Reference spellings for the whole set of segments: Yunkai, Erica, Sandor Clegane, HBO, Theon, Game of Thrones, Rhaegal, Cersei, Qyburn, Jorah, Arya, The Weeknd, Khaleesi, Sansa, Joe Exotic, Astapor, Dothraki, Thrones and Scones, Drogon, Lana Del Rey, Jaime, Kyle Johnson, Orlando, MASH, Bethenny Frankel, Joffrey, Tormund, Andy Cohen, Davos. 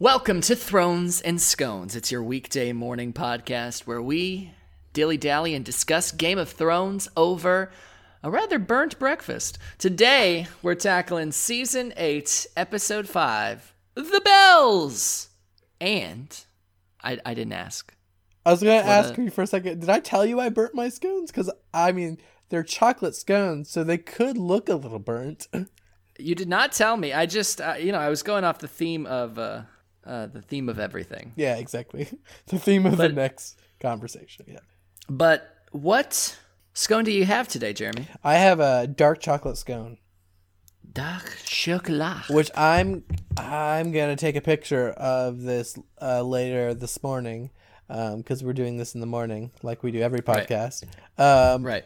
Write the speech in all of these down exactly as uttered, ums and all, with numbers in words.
Welcome to Thrones and Scones. It's your weekday morning podcast where we dilly-dally and discuss Game of Thrones over a rather burnt breakfast. Today, we're tackling Season eight, Episode five, The Bells! And I, I didn't ask. I was going to ask a... you for a second, did I tell you I burnt my scones? Because, I mean, they're chocolate scones, so they could look a little burnt. You did not tell me. I just, uh, you know, I was going off the theme of... Uh, Uh, the theme of everything. Yeah, exactly. The theme of but, the next conversation. Yeah. But what scone do you have today, Jeremy? I have a dark chocolate scone. Dark chocolate. Which I'm I'm gonna take a picture of this uh, later this morning, because um, we're doing this in the morning, like we do every podcast. Right. Um, right.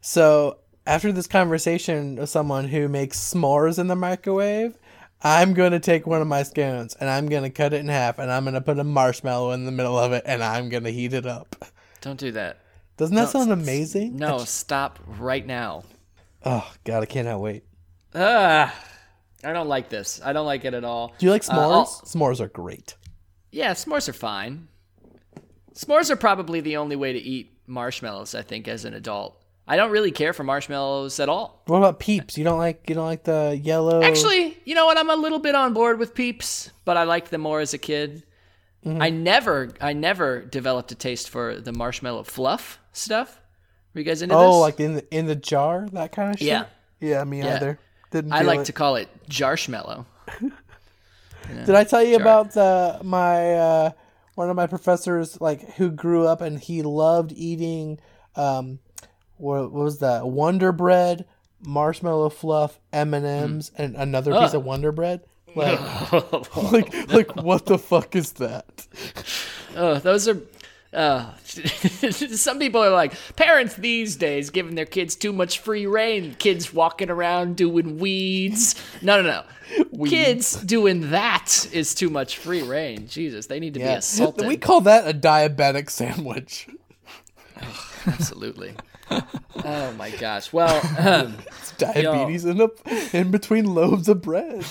So after this conversation with someone who makes s'mores in the microwave, I'm going to take one of my scones, and I'm going to cut it in half, and I'm going to put a marshmallow in the middle of it, and I'm going to heat it up. Don't do that. Doesn't that no, sound amazing? No, just... stop right now. Oh, God, I cannot wait. Ah, I don't like this. I don't like it at all. Do you like s'mores? Uh, s'mores are great. Yeah, s'mores are fine. S'mores are probably the only way to eat marshmallows, I think, as an adult. I don't really care for marshmallows at all. What about Peeps? You don't like you don't like the yellow? Actually, you know what? I'm a little bit on board with Peeps, but I liked them more as a kid. Mm-hmm. I never I never developed a taste for the marshmallow fluff stuff. Were you guys into oh, this? Oh, like in the in the jar, that kind of shit? Yeah. Yeah, me yeah. either. Didn't I like it. to call it jarshmallow. yeah. Did I tell you jar. about the my uh, one of my professors like who grew up and he loved eating um, What was that? Wonder Bread, marshmallow fluff, M and M's, mm. and another piece uh. of Wonder Bread? Like, oh, like, no. like, what the fuck is that? Oh, those are... Uh, some people are like, parents these days giving their kids too much free rein. Kids walking around doing weeds. No, no, no. Weeds. Kids doing that is too much free rein. Jesus, they need to yeah. be assaulted. We call that a diabetic sandwich. Oh, absolutely. Oh my gosh! Well, um, it's diabetes yo. in the in between loaves of bread.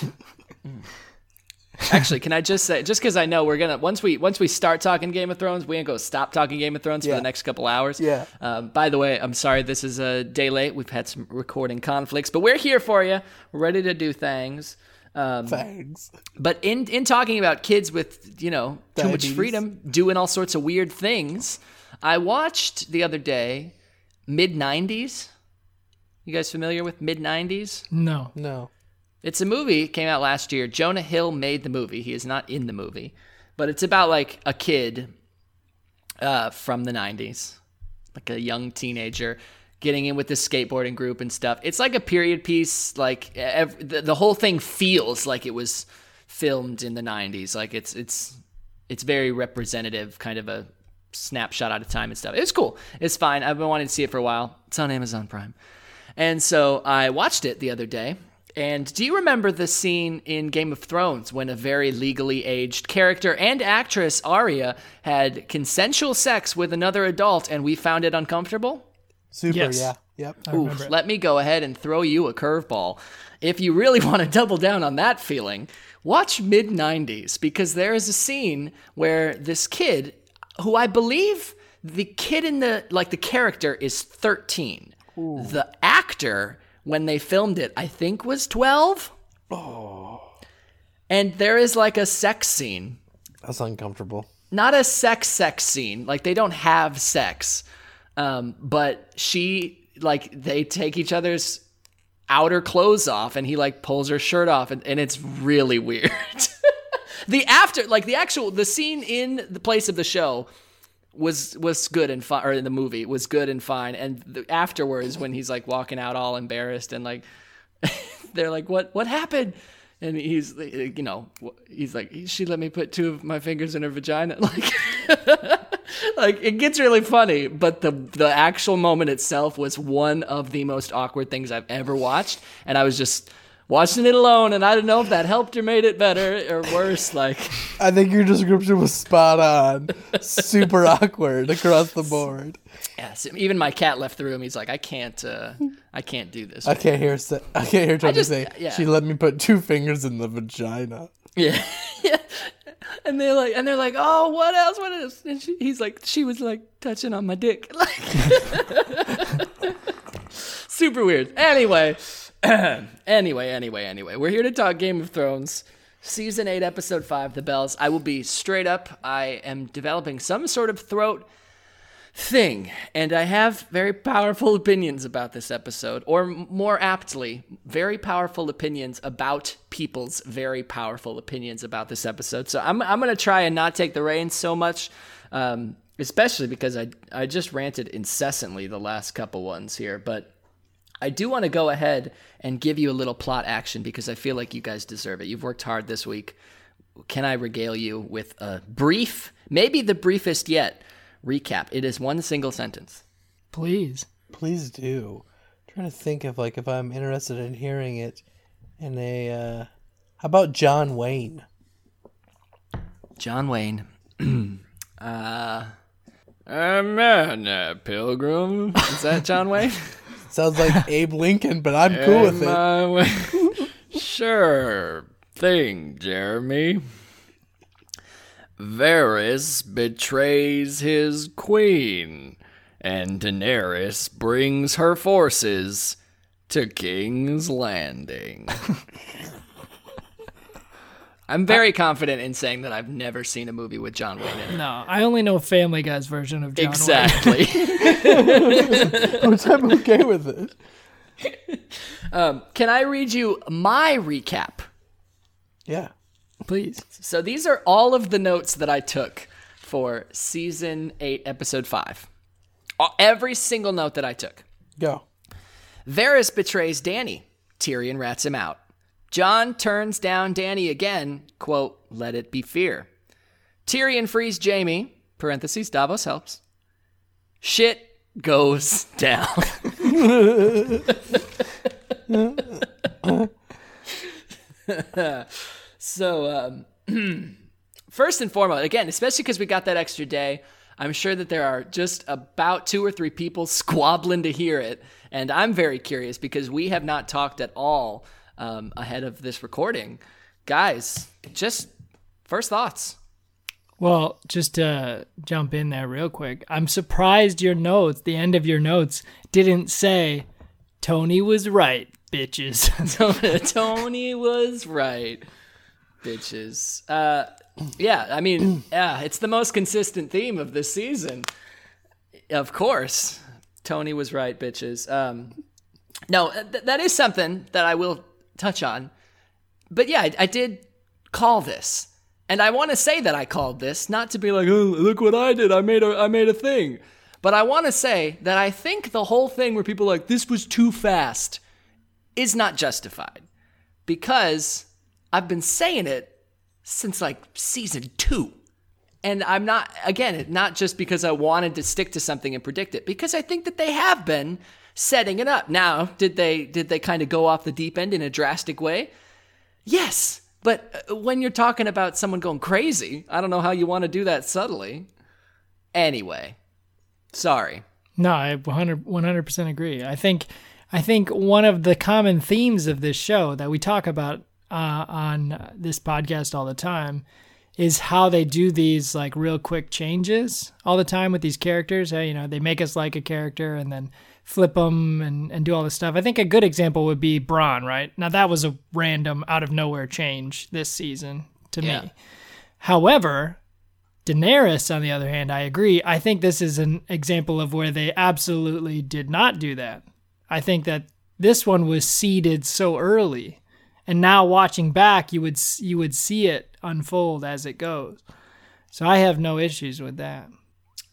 Actually, can I just say, just because I know we're gonna once we once we start talking Game of Thrones, we ain't gonna stop talking Game of Thrones yeah. for the next couple hours. Yeah. Um, by the way, I'm sorry this is a day late. We've had some recording conflicts, but we're here for you. We're ready to do things. Um, Thanks. But in in talking about kids with you know too diabetes. much freedom doing all sorts of weird things, I watched the other day. Mid nineties? You guys familiar with Mid nineties? No. No. It's a movie. It came out last year. Jonah Hill made the movie. He is not in the movie. But it's about, like, a kid uh, from the nineties. Like a young teenager getting in with this skateboarding group and stuff. It's like a period piece. Like, every, the, the whole thing feels like it was filmed in the nineties. Like, it's it's it's very representative, kind of a snapshot out of time and stuff. It was cool. It's fine. I've been wanting to see it for a while. It's on Amazon Prime. And so I watched it the other day. And do you remember the scene in Game of Thrones when a very legally aged character and actress, Arya, had consensual sex with another adult and we found it uncomfortable? Super, yes. yeah. Yep. I Ooh, remember it. Let me go ahead and throw you a curveball. If you really want to double down on that feeling, watch Mid nineties because there is a scene where this kid... who I believe the kid in the, like the character is thirteen. Ooh. The actor, when they filmed it, I think was twelve. Oh. And there is like a sex scene. That's uncomfortable. Not a sex sex scene. Like they don't have sex. Um, but she, like they take each other's outer clothes off and he like pulls her shirt off and, and it's really weird. The after, like the actual, the scene in the place of the show was was good and fine, or in the movie was good and fine. And the, afterwards, when he's like walking out all embarrassed and like, they're like, what what happened? And he's, you know, he's like, she let me put two of my fingers in her vagina. Like, like it gets really funny, but the the actual moment itself was one of the most awkward things I've ever watched. And I was just... watching it alone, and I don't know if that helped or made it better or worse. Like, I think your description was spot on. Super awkward across the board. Yes, even my cat left the room. He's like, I can't, uh, I can't do this. I can't hear. I can't hear. Trying to say, yeah. She let me put two fingers in the vagina. Yeah, yeah. And they're like, and they're like, oh, what else? What else? And she, he's like, she was like touching on my dick, like super weird. Anyway, anyway, anyway, anyway, we're here to talk Game of Thrones, season eight, episode five, The Bells. I will be straight up. I am developing some sort of throat thing, and I have very powerful opinions about this episode, or more aptly, very powerful opinions about people's very powerful opinions about this episode. So I'm I'm gonna try and not take the reins so much, um, especially because I I just ranted incessantly the last couple ones here, but I do want to go ahead and give you a little plot action because I feel like you guys deserve it. You've worked hard this week. Can I regale you with a brief, maybe the briefest yet, recap? It is one single sentence. Please. Please do. I'm trying to think of, like, if I'm interested in hearing it in a... Uh... How about John Wayne? John Wayne. uh, I'm a pilgrim. Is that John Wayne? Sounds like Abe Lincoln, but I'm cool with it. Sure thing, Jeremy. Varys betrays his queen, and Daenerys brings her forces to King's Landing. I'm very I, confident in saying that I've never seen a movie with John Wayne in it. No, I only know Family Guy's version of John exactly. Wayne. Exactly. Which I'm okay with it. Um, can I read you my recap? Yeah. Please. So these are all of the notes that I took for season eight, episode five. Every single note that I took. Go. Varys betrays Dany. Tyrion rats him out. Jon turns down Dany again. Quote, let it be fear. Tyrion frees Jaime. Parentheses, Davos helps. Shit goes down. So, um, first and foremost, again, especially because we got that extra day, I'm sure that there are just about two or three people squabbling to hear it. And I'm very curious because we have not talked at all um, ahead of this recording. Guys, just first thoughts. Well, just to jump in there real quick, I'm surprised your notes, the end of your notes, didn't say, Tony was right, bitches. Tony was right. Bitches. Uh, yeah, I mean, yeah, it's the most consistent theme of this season. Of course, Tony was right, bitches. Um, no, th- that is something that I will touch on. But yeah, I, I did call this, and I want to say that I called this, not to be like, oh, look what I did. I made a, I made a thing. But I want to say that I think the whole thing where people are like, this was too fast, is not justified, because I've been saying it since like season two. And I'm not, again, not just because I wanted to stick to something and predict it, because I think that they have been setting it up. Now, did they did they kind of go off the deep end in a drastic way? Yes. But when you're talking about someone going crazy, I don't know how you want to do that subtly. Anyway, sorry. No, I one hundred percent agree. I think I think one of the common themes of this show that we talk about Uh, on this podcast all the time is how they do these like real quick changes all the time with these characters. You know, they make us like a character and then flip them and, and do all this stuff. I think a good example would be Bronn, right? Now that was a random out of nowhere change this season to yeah. me. However, Daenerys, on the other hand, I agree. I think this is an example of where they absolutely did not do that. I think that this one was seeded so early. And now watching back, you would you would see it unfold as it goes. So I have no issues with that.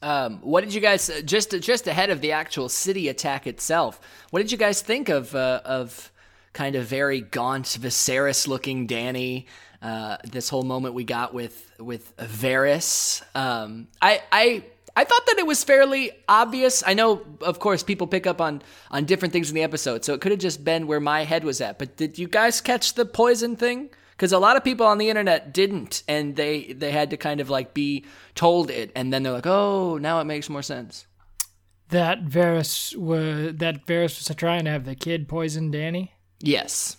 Um, what did you guys uh, just just ahead of the actual city attack itself? What did you guys think of uh, of kind of very gaunt, Viserys looking Dany? Uh, this whole moment we got with with Varys. Um, I I. I thought that it was fairly obvious. I know, of course, people pick up on, on different things in the episode, so it could have just been where my head was at. But did you guys catch the poison thing? Because a lot of people on the internet didn't, and they, they had to kind of like be told it, and then they're like, oh, now it makes more sense. That Varys was, that Varys was trying to have the kid poison Dany? Yes.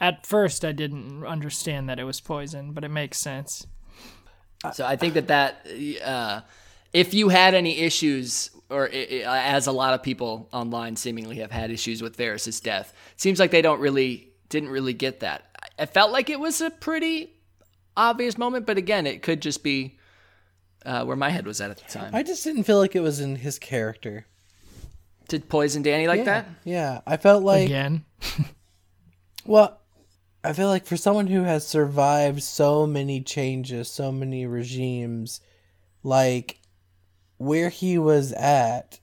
At first, I didn't understand that it was poison, but it makes sense. So I think that that uh, if you had any issues, or it, as a lot of people online seemingly have had issues with Varys' death, it seems like they don't really didn't really get that. I felt like it was a pretty obvious moment, but again, it could just be uh, where my head was at at the time. I just didn't feel like it was in his character to poison Danny like yeah, that. Yeah, I felt like again. Well, I feel like for someone who has survived so many changes, so many regimes, like where he was at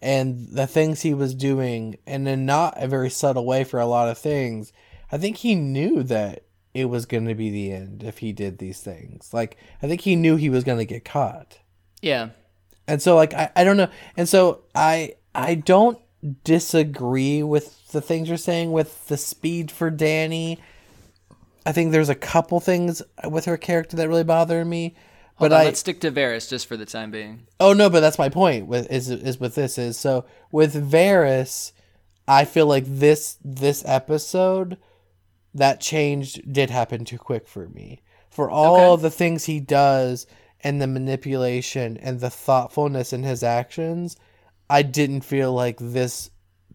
and the things he was doing, and in not a very subtle way for a lot of things, I think he knew that it was going to be the end if he did these things. Like, I think he knew he was going to get caught. Yeah. And so, like, I, I don't know. And so I I don't disagree with the things you're saying with the speed for Dany. I think there's a couple things with her character that really bother me. But on, I, let's stick to Varys just for the time being. Oh, no, but that's my point with is is with this is. So with Varys, I feel like this this episode, that change did happen too quick for me. For all okay. the things he does and the manipulation and the thoughtfulness in his actions, I didn't feel like this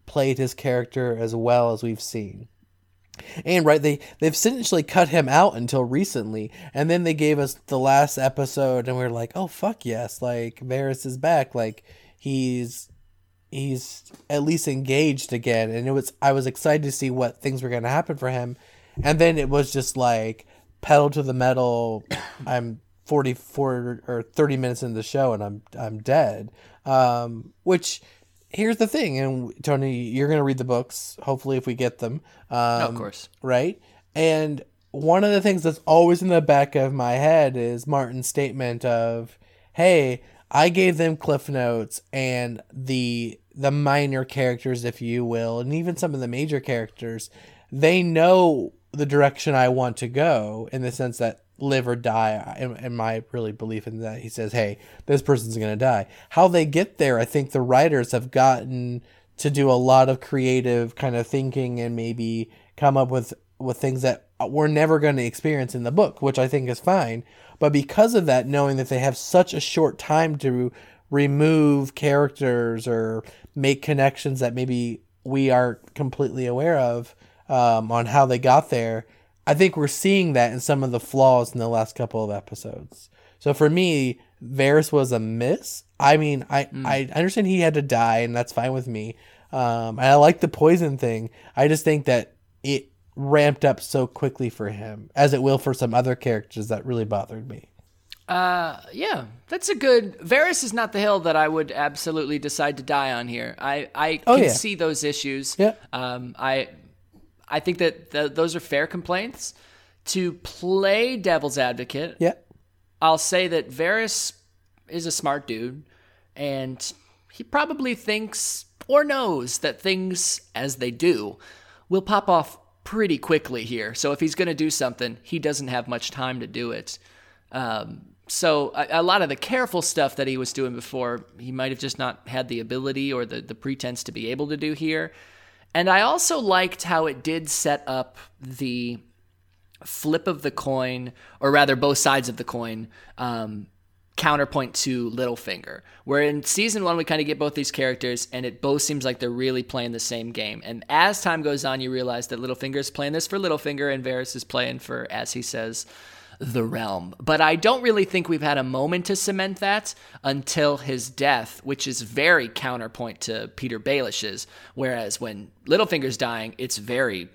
played his character as well as we've seen. And right, they, they've essentially cut him out until recently, and then they gave us the last episode and we we're like, oh fuck yes, like Varys is back, like he's he's at least engaged again, and it was I was excited to see what things were going to happen for him, and then it was just like pedal to the metal. I'm forty-four or thirty minutes into the show and I'm I'm dead. Um, which here's the thing, and Tony, you're going to read the books, hopefully, if we get them. Um, oh, of course, right? And one of the things that's always in the back of my head is Martin's statement of, "Hey, I gave them Cliff Notes and the the minor characters, if you will, and even some of the major characters, they know the direction I want to go in the sense that live or die," and, and my really belief in that. He says, hey, this person's going to die. How they get there, I think the writers have gotten to do a lot of creative kind of thinking and maybe come up with, with things that we're never going to experience in the book, which I think is fine. But because of that, knowing that they have such a short time to remove characters or make connections that maybe we are completely aware of um, on how they got there, I think we're seeing that in some of the flaws in the last couple of episodes. So for me, Varys was a miss. I mean, I, mm. I understand he had to die, and that's fine with me. Um, and I like the poison thing. I just think that it ramped up so quickly for him, as it will for some other characters, that really bothered me. Uh, yeah, that's a good... Varys is not the hill that I would absolutely decide to die on here. I, I oh, can yeah. see those issues. Yeah. Um, I... I think that th- those are fair complaints. To play devil's advocate, yeah. I'll say that Varys is a smart dude, and he probably thinks or knows that things, as they do, will pop off pretty quickly here. So if he's going to do something, he doesn't have much time to do it. Um, so a, a lot of the careful stuff that he was doing before, he might have just not had the ability or the, the pretense to be able to do here. And I also liked how it did set up the flip of the coin, or rather both sides of the coin, um, counterpoint to Littlefinger. Where in season one, we kind of get both these characters, and it both seems like they're really playing the same game. And as time goes on, you realize that Littlefinger is playing this for Littlefinger, and Varys is playing for, as he says, the realm. But I don't really think we've had a moment to cement that until his death, which is very counterpoint to Peter Baelish's, whereas when Littlefinger's dying, it's very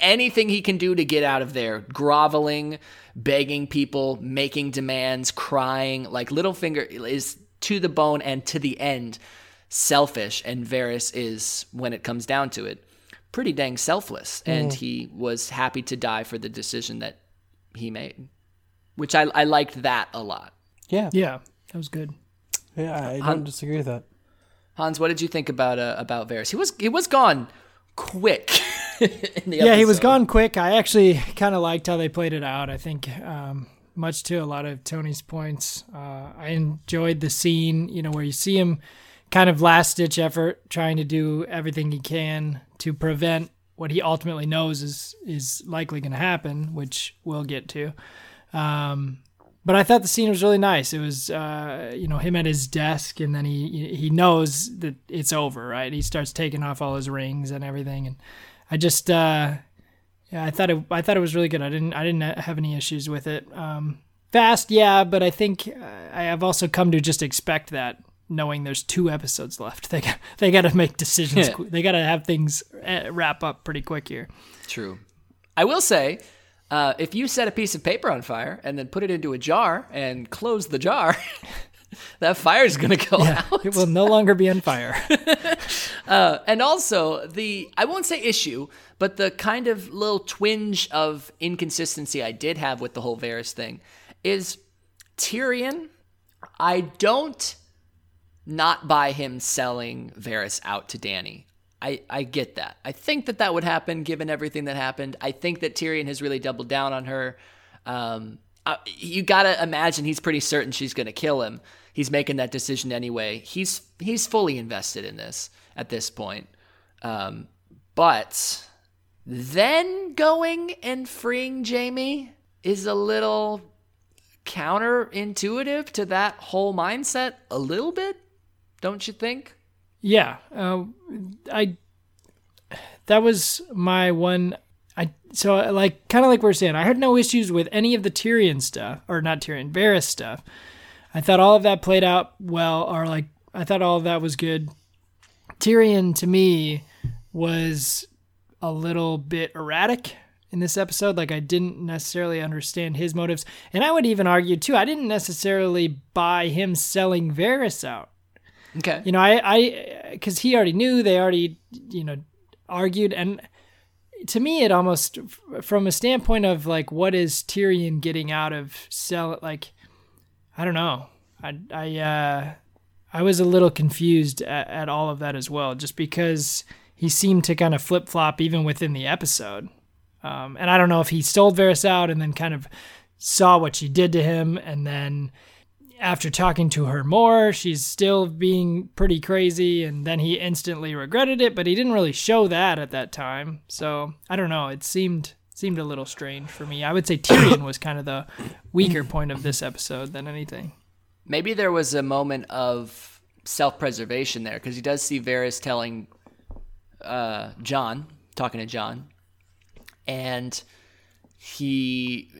anything he can do to get out of there, groveling, begging people, making demands, crying. Like Littlefinger is to the bone and to the end selfish, and Varys is, when it comes down to it, pretty dang selfless. Mm. And he was happy to die for the decision that he made, which I I liked that a lot. Yeah, yeah, that was good. Yeah, I don't Hans, disagree with that. Hans, what did you think about uh, about Varys? He was he was gone quick. in the yeah, episode. He was gone quick. I actually kind of liked how they played it out. I think um, much to a lot of Tony's points. Uh, I enjoyed the scene, you know, where you see him kind of last ditch effort, trying to do everything he can to prevent what he ultimately knows is, is likely going to happen, which we'll get to. Um, But I thought the scene was really nice. It was, uh, you know, him at his desk, and then he he knows that it's over, right? He starts taking off all his rings and everything, and I just, uh, yeah, I thought it, I thought it was really good. I didn't, I didn't have any issues with it. Um, fast, yeah, but I think I have also come to just expect that, knowing there's two episodes left. They got, they got to make decisions. Yeah. They got to have things wrap up pretty quick here. True. I will say, Uh, if you set a piece of paper on fire and then put it into a jar and close the jar, that fire is going to go yeah, out. It will no longer be on fire. uh, and also the, I won't say issue, but the kind of little twinge of inconsistency I did have with the whole Varys thing is Tyrion. I don't not buy him selling Varys out to Dany. I, I get that. I think that that would happen given everything that happened. I think that Tyrion has really doubled down on her. Um, I, you got to imagine he's pretty certain she's going to kill him. He's making that decision anyway. He's he's fully invested in this at this point. Um, but then going and freeing Jaime is a little counterintuitive to that whole mindset a little bit, don't you think? Yeah, uh, I. That was my one. I so like kind of like we we're saying. I had no issues with any of the Tyrion stuff, or not Tyrion, Varys stuff. I thought all of that played out well, or like I thought all of that was good. Tyrion to me was a little bit erratic in this episode. Like I didn't necessarily understand his motives, and I would even argue too. I didn't necessarily buy him selling Varys out. Okay. You know, I, I, because he already knew, they already, you know, argued. And to me, it almost, from a standpoint of like, what is Tyrion getting out of sell? Like, I don't know. I, I, uh, I was a little confused at, at all of that as well, just because he seemed to kind of flip flop even within the episode. Um, and I don't know if he sold Varys out and then kind of saw what she did to him, and then after talking to her more, she's still being pretty crazy, and then he instantly regretted it, but he didn't really show that at that time. So I don't know. It seemed seemed a little strange for me. I would say Tyrion was kind of the weaker point of this episode than anything. Maybe there was a moment of self-preservation there, because he does see Varys telling uh, Jon, talking to Jon, and He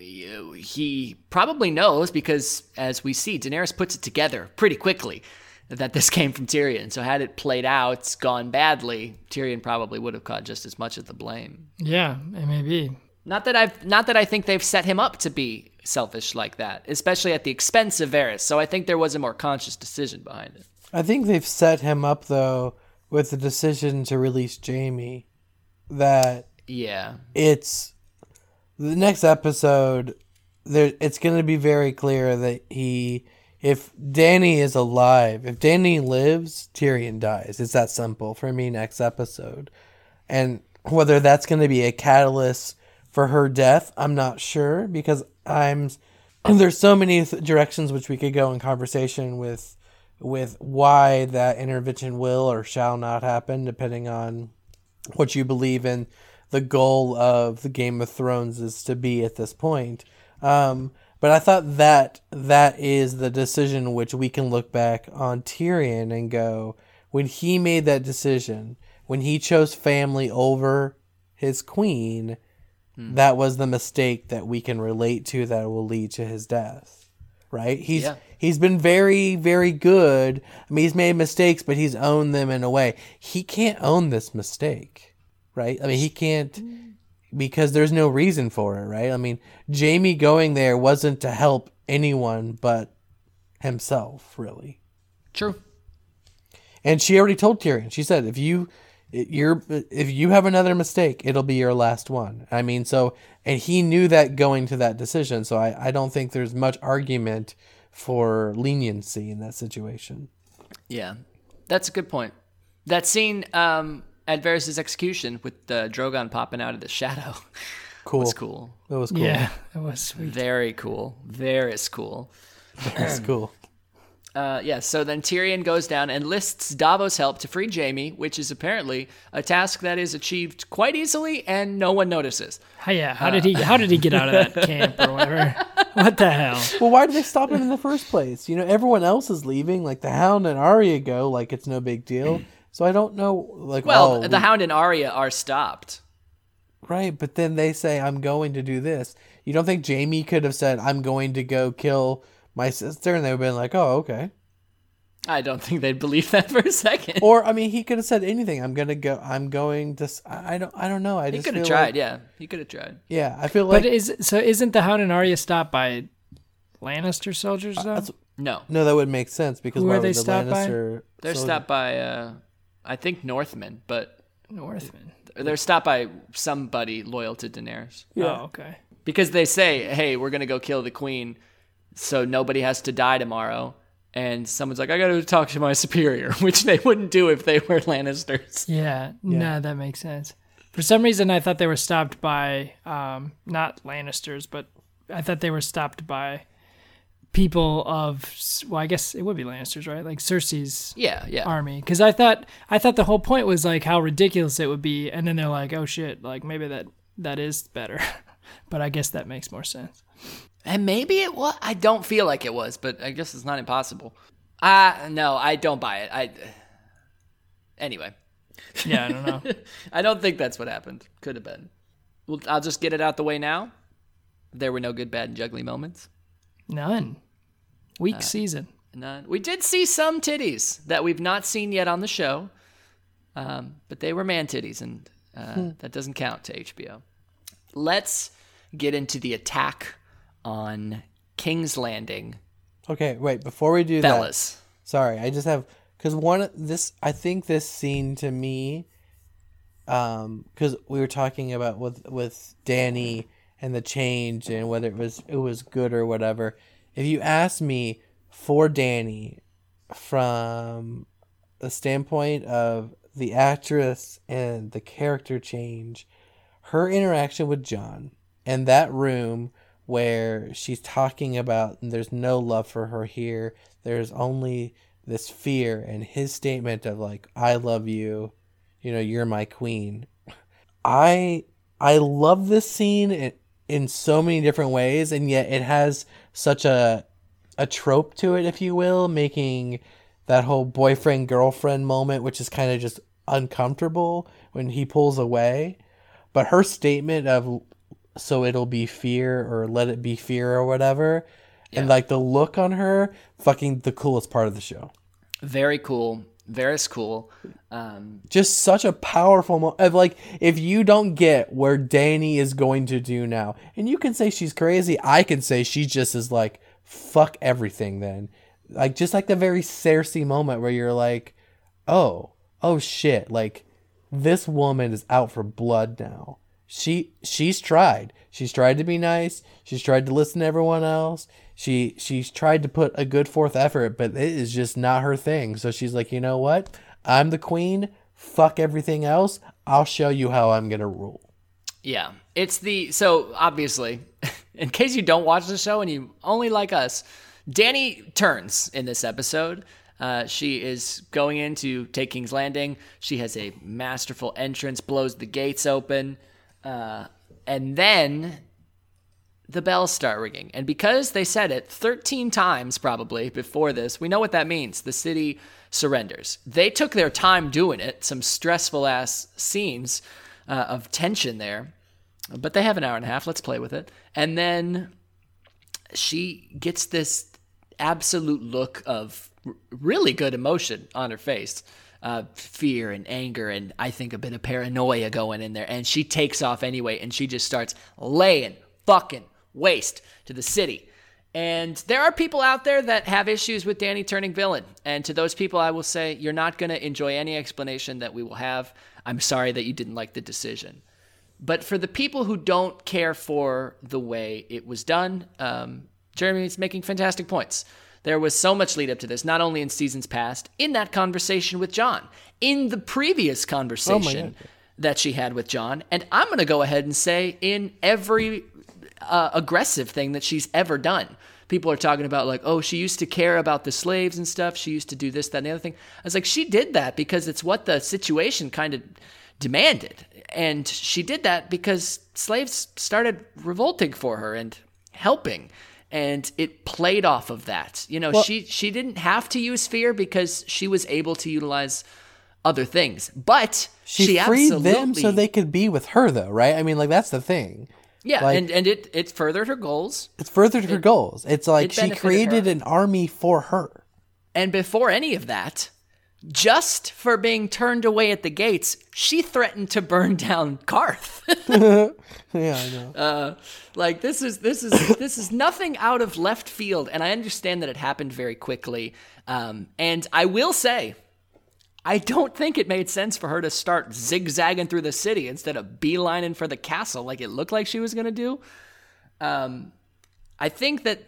he probably knows, because as we see, Daenerys puts it together pretty quickly that this came from Tyrion. So had it played out, gone badly, Tyrion probably would have caught just as much of the blame. Yeah, it may be. Not that I've not that I think they've set him up to be selfish like that, especially at the expense of Varys. So I think there was a more conscious decision behind it. I think they've set him up though with the decision to release Jaime. That yeah, it's. The next episode, there it's going to be very clear that he, if Dany is alive, if Dany lives, Tyrion dies. It's that simple for me next episode. And whether that's going to be a catalyst for her death, I'm not sure, because I'm, there's so many th- directions which we could go in conversation with, with why that intervention will or shall not happen, depending on what you believe in. The goal of the Game of Thrones is to be at this point. Um, but I thought that that is the decision which we can look back on Tyrion and go, when he made that decision, when he chose family over his queen, hmm. that was the mistake that we can relate to that will lead to his death, right? He's yeah. He's been very, very good. I mean, he's made mistakes, but he's owned them in a way. He can't own this mistake. Right? I mean, he can't, because there's no reason for it, right? I mean, Jaime going there wasn't to help anyone but himself, really. True. And she already told Tyrion. She said, if you you're if you have another mistake, it'll be your last one. I mean, so, and he knew that going to that decision, so I, I don't think there's much argument for leniency in that situation. Yeah, that's a good point. That scene, um... at Varys' execution with the uh, Drogon popping out of the shadow. Cool. It was cool. That was cool. Yeah, it was sweet. Very cool. Varys cool. Varys cool. Uh, yeah, so then Tyrion goes down and lists Davos' help to free Jaime, which is apparently a task that is achieved quite easily and no one notices. Yeah, how uh, did he How did he get out of that camp or whatever? What the hell? Well, why did they stop him in the first place? You know, everyone else is leaving. Like, the Hound and Arya go, like, it's no big deal. So I don't know, like, well, oh, the we... Hound and Arya are stopped. Right, but then they say, I'm going to do this. You don't think Jamie could have said, I'm going to go kill my sister? And they would have been like, oh, okay. I don't think they'd believe that for a second. Or, I mean, he could have said anything. I'm gonna go. I'm going to. I don't. I don't know. I he just could have tried. Like, yeah, he could have tried. Yeah, I feel like. But is so? Isn't the Hound and Arya stopped by Lannister soldiers though? Uh, no, no, that would make sense because who why are they the stopped Lannister by? They're soldier? Stopped by, uh, I think Northmen, but Northmen. They're stopped by somebody loyal to Daenerys. Yeah. Oh, okay. Because they say, "Hey, we're gonna go kill the queen, so nobody has to die tomorrow." And someone's like, I got to talk to my superior, which they wouldn't do if they were Lannisters. Yeah, yeah. No, that makes sense. For some reason, I thought they were stopped by, um, not Lannisters, but I thought they were stopped by people of, well, I guess it would be Lannisters, right? Like Cersei's yeah, yeah. army. Because I thought, I thought the whole point was like how ridiculous it would be. And then they're like, oh shit, like maybe that, that is better. But I guess that makes more sense. And maybe it was. I don't feel like it was, but I guess it's not impossible. Uh, no, I don't buy it. I Anyway. Yeah, I don't know. I don't think that's what happened. Could have been. Well, I'll just get it out the way now. There were no good, bad, and juggly moments. None. Weak uh, season. None. We did see some titties that we've not seen yet on the show, um, but they were man titties, and uh, hmm. that doesn't count to H B O. Let's get into the attack on King's Landing. Okay, wait, before we do Fellas. that. Fellas. Sorry, I just have, because one, this, I think this scene to me, um, because we were talking about with, with Dany and the change and whether it was, it was good or whatever. If you ask me for Dany from the standpoint of the actress and the character change, her interaction with Jon and that room where she's talking about there's no love for her here, there's only this fear, and his statement of like, I love you, you know, you're my queen. I I love this scene in, in so many different ways, and yet it has such a a trope to it, if you will, making that whole boyfriend girlfriend moment, which is kind of just uncomfortable when he pulls away. But her statement of, so it'll be fear, or let it be fear, or whatever. Yeah. And like the look on her, fucking the coolest part of the show. Very cool. Varys cool. Um, Just such a powerful moment. Like, if you don't get where Dany is going to do now, and you can say she's crazy, I can say she just is like, fuck everything then. Like, just like the very Cersei moment where you're like, oh, oh shit. Like, this woman is out for blood now. She she's tried. She's tried to be nice. She's tried to listen to everyone else. She she's tried to put a good forth effort, but it is just not her thing. So she's like, you know what? I'm the queen. Fuck everything else. I'll show you how I'm gonna rule. Yeah, it's the so obviously, in case you don't watch the show and you only like us, Dany turns in this episode. Uh, she is going in to take King's Landing. She has a masterful entrance, blows the gates open. Uh, and then the bells start ringing. And because they said it thirteen times probably before this, we know what that means. The city surrenders. They took their time doing it, some stressful-ass scenes uh, of tension there. But they have an hour and a half. Let's play with it. And then she gets this absolute look of r- really good emotion on her face. Uh, fear and anger and I think a bit of paranoia going in there. And she takes off anyway, and she just starts laying fucking waste to the city. And there are people out there that have issues with Dany turning villain. And to those people, I will say, you're not going to enjoy any explanation that we will have. I'm sorry that you didn't like the decision. But for the people who don't care for the way it was done, um, Jeremy's making fantastic points. There was so much lead up to this, not only in seasons past, in that conversation with Jon, in the previous conversation oh that she had with Jon, and I'm going to go ahead and say in every uh, aggressive thing that she's ever done. People are talking about like, oh, she used to care about the slaves and stuff. She used to do this, that, and the other thing. I was like, she did that because it's what the situation kind of demanded. And she did that because slaves started revolting for her and helping. and it played off of that. You know, well, she she didn't have to use fear because she was able to utilize other things. But she, she freed absolutely, them so they could be with her, though, right? I mean, like, that's the thing. Yeah, like, and, and it, it furthered her goals. It furthered her it, goals. It's like it she created her. an army for her. And before any of that, just for being turned away at the gates, she threatened to burn down Qarth. Yeah, I know. Uh, like this is this is this is nothing out of left field, and I understand that it happened very quickly. Um, and I will say, I don't think it made sense for her to start zigzagging through the city instead of beelining for the castle, like it looked like she was going to do. Um, I think that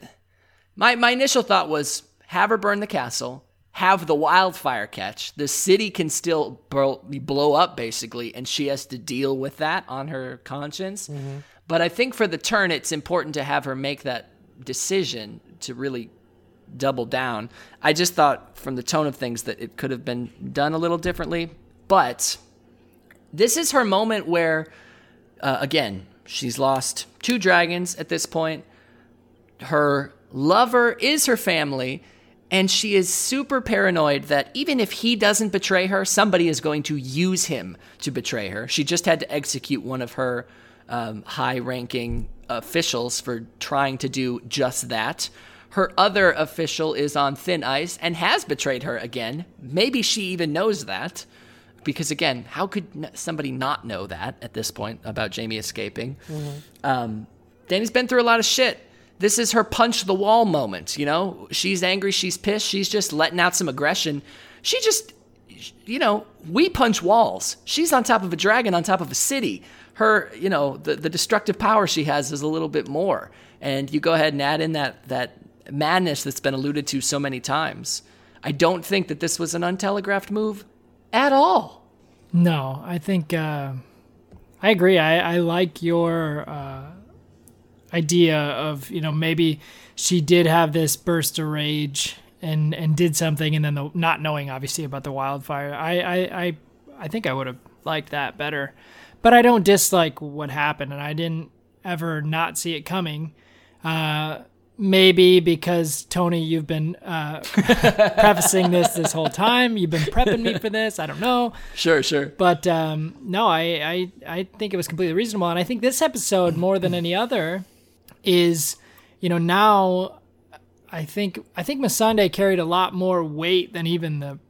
my my initial thought was have her burn the castle. Have the wildfire catch. The city can still blow up, basically, and she has to deal with that on her conscience. Mm-hmm. But I think for the turn, it's important to have her make that decision to really double down. I just thought from the tone of things that it could have been done a little differently. But this is her moment where, uh, again, she's lost two dragons at this point. Her lover is her family. And she is super paranoid that even if he doesn't betray her, somebody is going to use him to betray her. She just had to execute one of her um, high-ranking officials for trying to do just that. Her other official is on thin ice and has betrayed her again. Maybe she even knows that. Because, again, how could somebody not know that at this point about Jamie escaping? Mm-hmm. Um, Dany's been through a lot of shit. This is her punch the wall moment, you know? She's angry, she's pissed, she's just letting out some aggression. She just, you know, we punch walls. She's on top of a dragon, on top of a city. Her, you know, the, the destructive power she has is a little bit more. And you go ahead and add in that, that madness that's been alluded to so many times. I don't think that this was an untelegraphed move at all. No, I think, uh, I agree. I, I like your... Uh... idea of, you know, maybe she did have this burst of rage and and did something, and then the not knowing obviously about the wildfire. I I I, I think I would have liked that better, but I don't dislike what happened, and I didn't ever not see it coming. Uh, maybe because Tony, you've been uh, prefacing this this whole time. You've been prepping me for this. I don't know. Sure, sure. But um, no, I, I I think it was completely reasonable, and I think this episode more than any other. Is, you know, now I think I think Missandei carried a lot more weight than even the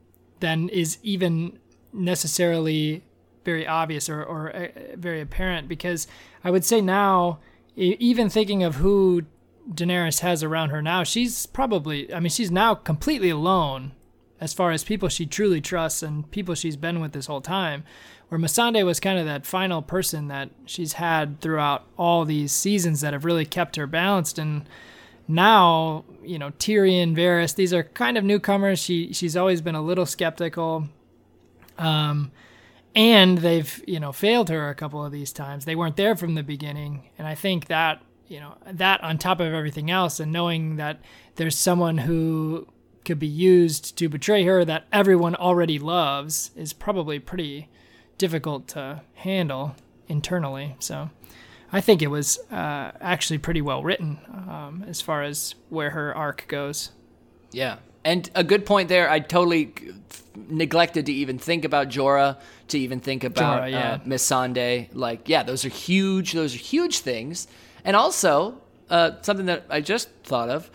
than is even necessarily very obvious or, or very apparent, because I would say now, even thinking of who Daenerys has around her now, she's probably, I mean, she's now completely alone as far as people she truly trusts and people she's been with this whole time, where Missandei was kind of that final person that she's had throughout all these seasons that have really kept her balanced. And now, you know, Tyrion, Varys, these are kind of newcomers. She she's always been a little skeptical. Um, and they've, you know, failed her a couple of these times. They weren't there from the beginning. And I think that, you know, that on top of everything else, and knowing that there's someone who could be used to betray her that everyone already loves is probably pretty difficult to handle internally. So I think it was uh, actually pretty well written um, as far as where her arc goes. Yeah. And a good point there. I totally neglected to even think about Jorah, to even think about Jorah, yeah. uh, Missandei. Like, yeah, those are huge. Those are huge things. And also uh, something that I just thought of,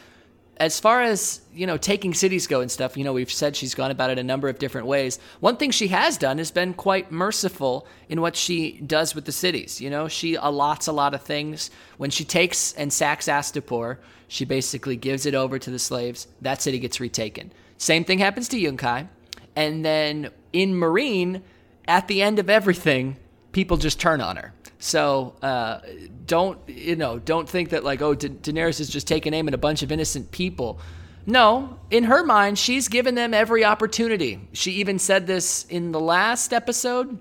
as far as, you know, taking cities go and stuff, you know, we've said she's gone about it a number of different ways. One thing she has done has been quite merciful in what she does with the cities. You know, she allots a lot of things. When she takes and sacks Astapor, she basically gives it over to the slaves. That city gets retaken. Same thing happens to Yunkai. And then in Marin, at the end of everything, people just turn on her. So uh, don't, you know, don't think that like, oh, da- Daenerys has just taken aim at a bunch of innocent people. No, in her mind, she's given them every opportunity. She even said this in the last episode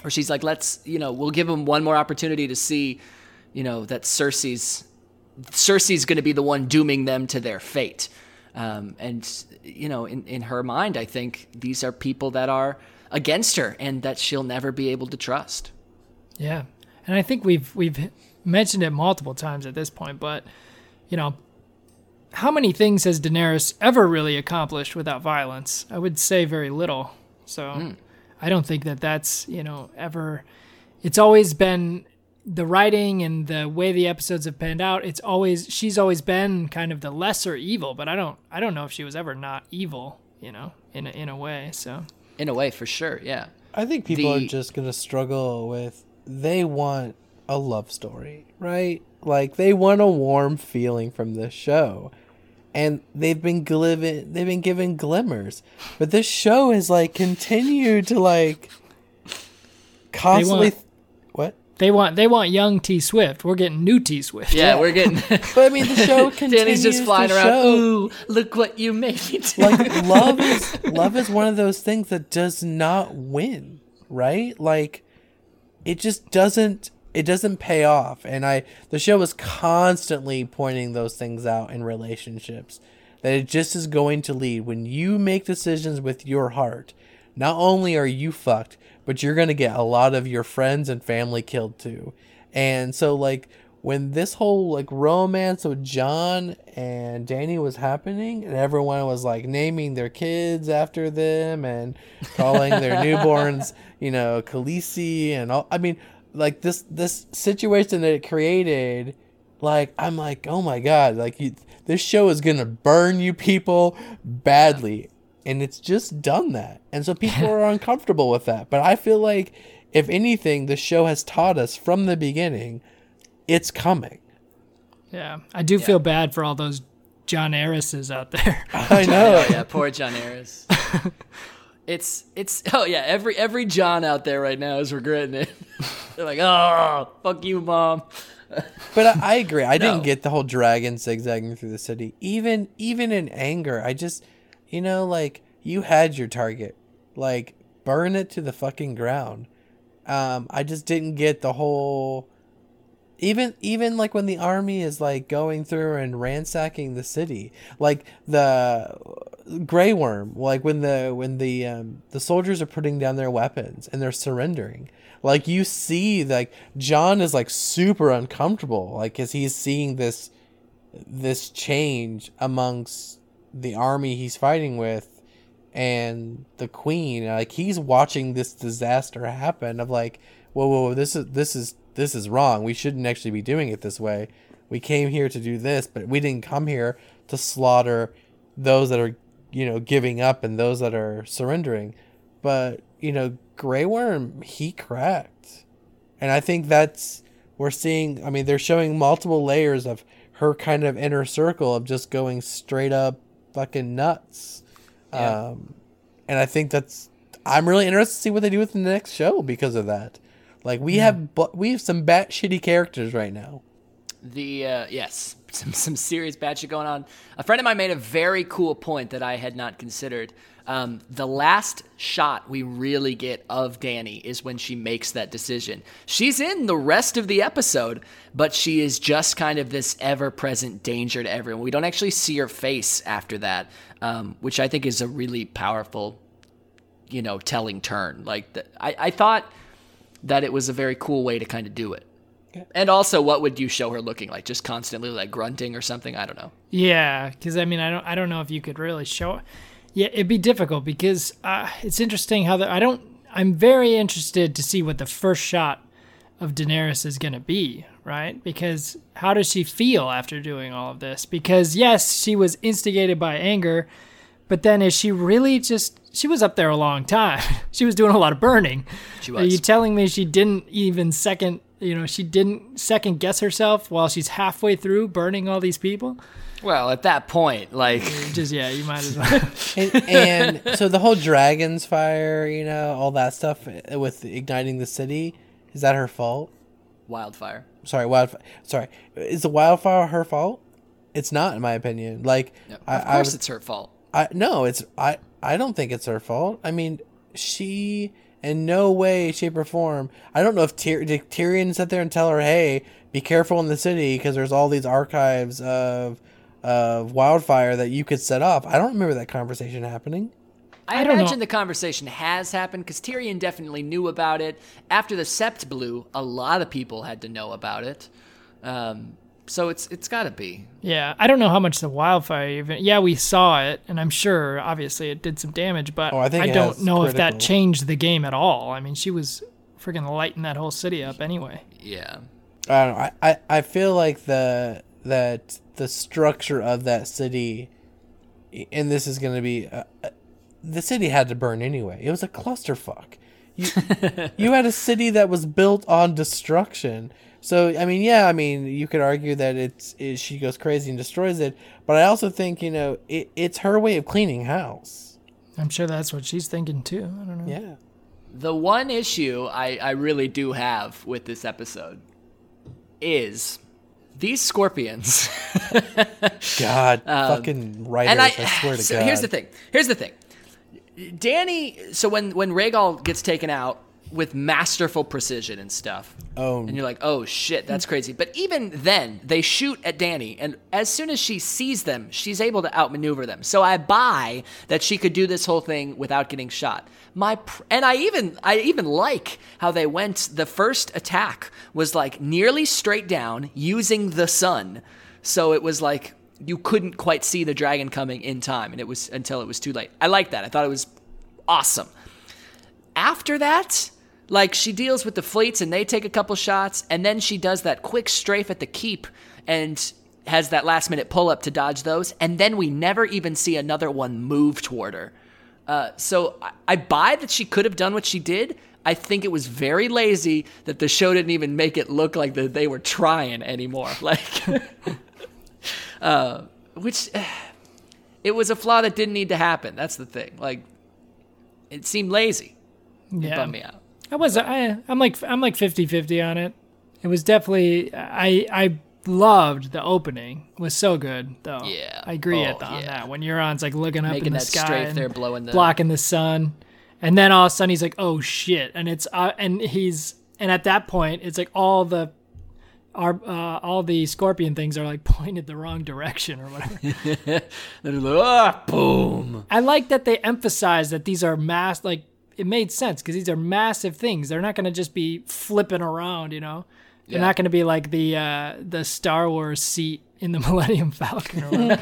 where she's like, let's, you know, we'll give them one more opportunity to see, you know, that Cersei's, Cersei's going to be the one dooming them to their fate. Um, and, you know, in, in her mind, I think these are people that are against her and that she'll never be able to trust. Yeah. And I think we've we've mentioned it multiple times at this point, but, you know, how many things has Daenerys ever really accomplished without violence? I would say very little. So mm. I don't think that that's, you know, ever... It's always been... The writing and the way the episodes have panned out, it's always she's always been kind of the lesser evil, but I don't I don't know if she was ever not evil, you know, in a, in a way. So in a way, for sure, yeah. I think people the... are just gonna struggle with. They want a love story, right? Like they want a warm feeling from this show, and they've been given they've been given glimmers, but this show has like continued to like constantly. Want... Th- what? They want they want young T Swift. We're getting new T Swift. Yeah, we're getting. But I mean, the show continues. Danny's just flying around. Show. Ooh, look what you made me do. Like love is love is one of those things that does not win, right? Like, it just doesn't it doesn't pay off. And I the show is constantly pointing those things out in relationships that it just is going to lead when you make decisions with your heart. Not only are you fucked, but you're going to get a lot of your friends and family killed too. And so like when this whole like romance with John and Danny was happening and everyone was like naming their kids after them and calling their newborns, you know, Khaleesi and all, I mean, like this, this situation that it created, like, I'm like, oh my God, like you, this show is going to burn you people badly. And it's just done that. And so people are uncomfortable with that. But I feel like, if anything, the show has taught us from the beginning, it's coming. Yeah. I do yeah. feel bad for all those John Airises out there. I know. Yeah, poor John Ayres. It's, it's, oh yeah, every every John out there right now is regretting it. They're like, oh, fuck you, Mom. But I, I agree. I no. didn't get the whole dragon zigzagging through the city. Even Even in anger, I just... You know, like, you had your target. Like, burn it to the fucking ground. Um, I just didn't get the whole... Even, even like, when the army is, like, going through and ransacking the city. Like, the Grey Worm. Like, when the when the um, the soldiers are putting down their weapons and they're surrendering. Like, you see, like, John is, like, super uncomfortable. Like, as he's seeing this this change amongst... the army he's fighting with and the queen, like he's watching this disaster happen of like, whoa, whoa, whoa, this is, this is, this is wrong. We shouldn't actually be doing it this way. We came here to do this, but we didn't come here to slaughter those that are, you know, giving up and those that are surrendering. But, you know, Grey Worm, he cracked. And I think that's, we're seeing, I mean, they're showing multiple layers of her kind of inner circle of just going straight up, fucking nuts. Yeah. Um, and I think that's, I'm really interested to see what they do with the next show because of that. Like we yeah. have, we have some bat shitty characters right now. The, uh, yes, some, some serious bat shit going on. A friend of mine made a very cool point that I had not considered. Um, the last shot we really get of Dany is when she makes that decision. She's in the rest of the episode, but she is just kind of this ever-present danger to everyone. We don't actually see her face after that, um, which I think is a really powerful, you know, telling turn. Like the, I, I thought that it was a very cool way to kind of do it. And also, what would you show her looking like? Just constantly like grunting or something? I don't know. Yeah, because I mean, I don't, I don't know if you could really show it. Yeah, it'd be difficult because uh, it's interesting how the I don't. I'm very interested to see what the first shot of Daenerys is going to be, right? Because how does she feel after doing all of this? Because yes, she was instigated by anger, but then is she really just? She was up there a long time. She was doing a lot of burning. She was. Are you telling me she didn't even second? You know, she didn't second guess herself while she's halfway through burning all these people. Well, at that point, like... just, yeah, you might as well. and, and so the whole dragon's fire, you know, all that stuff with igniting the city, is that her fault? Wildfire. Sorry, wildfire. Sorry. Is the wildfire her fault? It's not, in my opinion. Like, no, of I, course I, it's her fault. I, no, it's... I, I don't think it's her fault. I mean, she... In no way, shape, or form. I don't know if Tyr- did Tyrion sit there and tell her, hey, be careful in the city because there's all these archives of of wildfire that you could set off. I don't remember that conversation happening. I, I imagine the conversation has happened because Tyrion definitely knew about it. After the Sept blew, a lot of people had to know about it. Um, So it's it's got to be. Yeah, I don't know how much the wildfire even... Yeah, we saw it, and I'm sure, obviously, it did some damage, but oh, I, I don't know critical. if that changed the game at all. I mean, she was freaking lighting that whole city up anyway. Yeah. I don't know. I, I, I feel like the that the structure of that city, and this is going to be... Uh, the city had to burn anyway. It was a clusterfuck. You, you had a city that was built on destruction. So, I mean, yeah, I mean, you could argue that it's it, she goes crazy and destroys it. But I also think, you know, it, it's her way of cleaning house. I'm sure that's what she's thinking, too. I don't know. Yeah. The one issue I, I really do have with this episode is these scorpions. God, um, fucking writers, I, I swear to so God. Here's the thing. Here's the thing. Danny, so when, when Rhaegal gets taken out, with masterful precision and stuff. Oh. And you're like, oh, shit, that's crazy. But even then, they shoot at Dany, and as soon as she sees them, she's able to outmaneuver them. So I buy that she could do this whole thing without getting shot. My pr- And I even I even like how they went, the first attack was like nearly straight down using the sun. So it was like you couldn't quite see the dragon coming in time, and it was until it was too late. I like that. I thought it was awesome. After that... Like, she deals with the fleets, and they take a couple shots, and then she does that quick strafe at the keep and has that last-minute pull-up to dodge those, and then we never even see another one move toward her. Uh, so I, I buy that she could have done what she did. I think it was very lazy that the show didn't even make it look like that they were trying anymore. Like, uh, which, it was a flaw that didn't need to happen. That's the thing. Like, it seemed lazy. Yeah. It bummed me out. I was I I'm like I'm like fifty-fifty on it. It was definitely I I loved the opening. It was so good though. Yeah. I agree oh, at the, yeah. on that. When Euron's like looking up Making in the that sky there, blowing the... blocking the sun. And then all of a sudden he's like, "Oh shit." And it's uh, and he's and at that point it's like all the our uh, all the scorpion things are like pointed the wrong direction or whatever. They're like, "Ah, boom." I like that they emphasize that these are mass like it made sense because these are massive things. They're not going to just be flipping around, you know? They're yeah. not going to be like the uh, the Star Wars seat in the Millennium Falcon. Or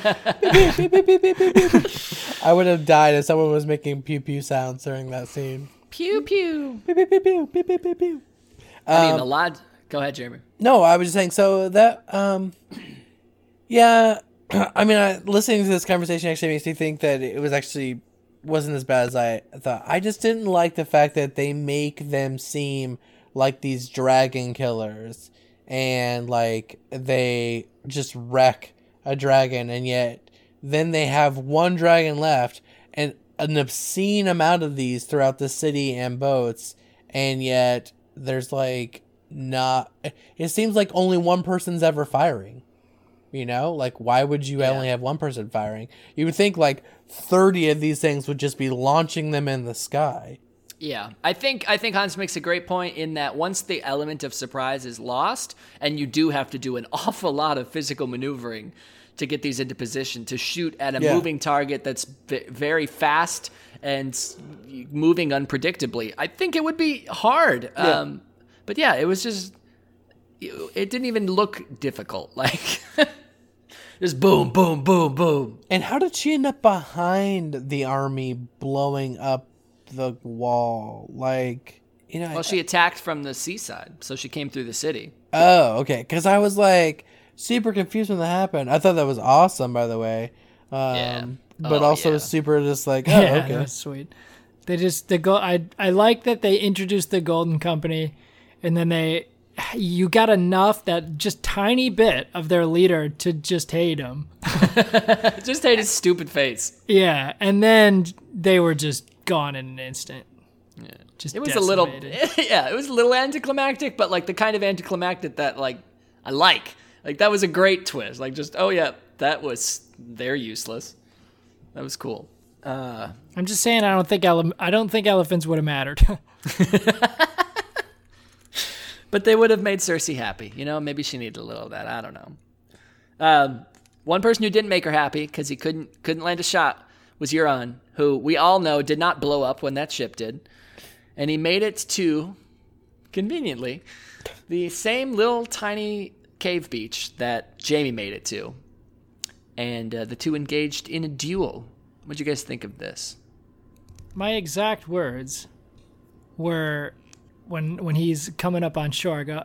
beep, beep, beep, beep, beep, beep. I would have died if someone was making pew-pew sounds during that scene. Pew-pew. Pew, pew, pew, pew, pew, pew, pew, pew. Um, I mean, a lot. Go ahead, Jeremy. No, I was just saying, so that, um, yeah, I mean, I, listening to this conversation actually makes me think that it was actually... wasn't as bad as I thought. I just didn't like the fact that they make them seem like these dragon killers and like they just wreck a dragon, and yet then they have one dragon left and an obscene amount of these throughout the city and boats, and yet there's like not it seems like only one person's ever firing. You know, like, why would you yeah. only have one person firing? You would think, like, thirty of these things would just be launching them in the sky. Yeah. I think I think Hans makes a great point in that once the element of surprise is lost, and you do have to do an awful lot of physical maneuvering to get these into position, to shoot at a yeah. moving target that's very fast and moving unpredictably. I think it would be hard. Yeah. Um, but, yeah, it was just... It didn't even look difficult. Like... Just boom, boom, boom, boom. And how did she end up behind the army blowing up the wall? Like, you know. Well, I, she attacked from the seaside, so she came through the city. Oh, okay. Because I was like super confused when that happened. I thought that was awesome, by the way. Um, yeah. Oh, but also yeah. super just like, oh, yeah, okay. That's sweet. They just, the go- I, I like that they introduced the Golden Company, and then they. You got enough that just tiny bit of their leader to just hate him. Just hate his stupid face. Yeah. And then they were just gone in an instant. Yeah. Just it was decimated. a little, yeah, it was a little anticlimactic, but like the kind of anticlimactic that like, I like, like that was a great twist. Like just, oh yeah, that was, they're useless. That was cool. Uh, I'm just saying, I don't think, ele- I don't think elephants would have mattered. But they would have made Cersei happy. You know, maybe she needed a little of that. I don't know. Um, one person who didn't make her happy because he couldn't couldn't land a shot was Euron, who we all know did not blow up when that ship did. And he made it to, conveniently, the same little tiny cave beach that Jamie made it to, and uh, the two engaged in a duel. What'd you guys think of this? My exact words were, when when he's coming up on shore, I go,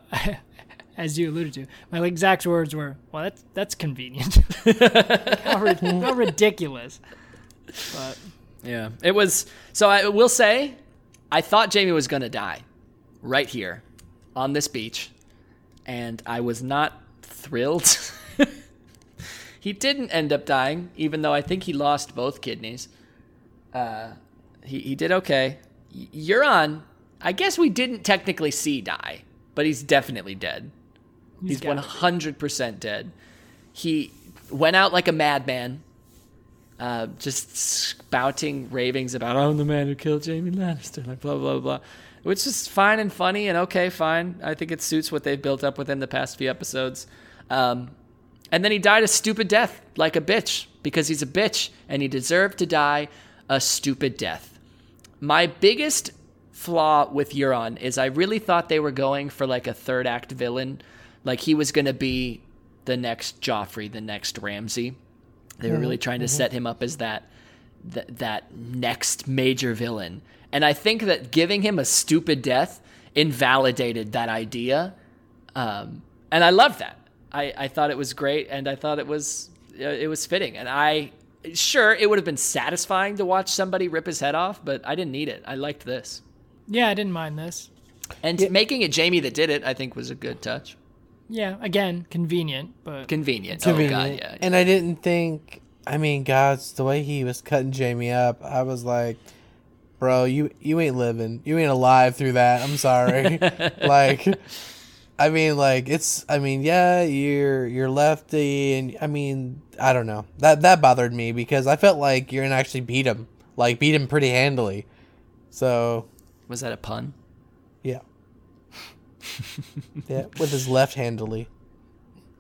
as you alluded to, my exact words were, well, that's, that's convenient. how, ri- how ridiculous. But yeah, it was. So I will say, I thought Jamie was going to die right here on this beach, and I was not thrilled. He didn't end up dying, even though I think he lost both kidneys. Uh, he, he did okay. Y- you're on. I guess we didn't technically see die, but he's definitely dead. He's, he's one hundred percent dead. He went out like a madman, uh, just spouting ravings about, I'm the man who killed Jamie Lannister, like blah, blah, blah. Which is fine and funny and okay, fine. I think it suits what they've built up within the past few episodes. Um, and then he died a stupid death, like a bitch, because he's a bitch, and he deserved to die a stupid death. My biggest flaw with Euron is I really thought they were going for like a third act villain. Like he was going to be the next Joffrey, the next Ramsay. They were really trying to set him up as that, th- that next major villain. And I think that giving him a stupid death invalidated that idea. Um, and I love that. I, I thought it was great, and I thought it was, it was fitting. And I, sure, it would have been satisfying to watch somebody rip his head off, but I didn't need it. I liked this. Yeah, I didn't mind this. And yeah. making it Jamie that did it, I think, was a good touch. Yeah, again, convenient, but convenient. convenient. Oh God, yeah, yeah. And I didn't think. I mean, guys, the way he was cutting Jamie up, I was like, "Bro, you you ain't living. You ain't alive through that." I'm sorry. Like, I mean, like it's. I mean, yeah, you're you're lefty, and I mean, I don't know. That that bothered me because I felt like Euron actually beat him, like beat him pretty handily. So. Was that a pun? Yeah. Yeah, with his left handedly.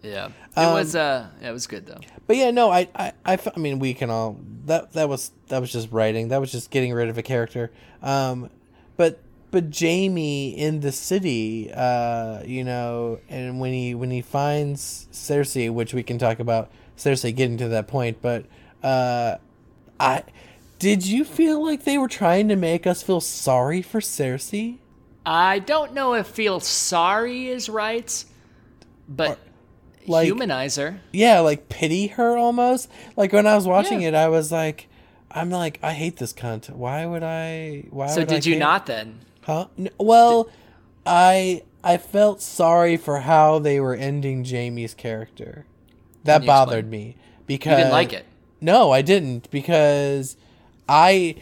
Yeah, it um, was. Uh, yeah, it was good though. But yeah, no, I, I, I, I mean, we can all that. That was that was just writing. That was just getting rid of a character. Um, but but Jamie in the city, uh, you know, and when he when he finds Cersei, which we can talk about Cersei getting to that point, but uh, I. Did you feel like they were trying to make us feel sorry for Cersei? I don't know if feel sorry is right, but or, like, humanize her. Yeah, like pity her almost. Like when I was watching yeah. it, I was like, I'm like, I hate this cunt. Why would I? Why so would did I you not then? Huh? No, well, did- I I felt sorry for how they were ending Jaime's character. That bothered explain? me. Because you didn't like it? No, I didn't because... I,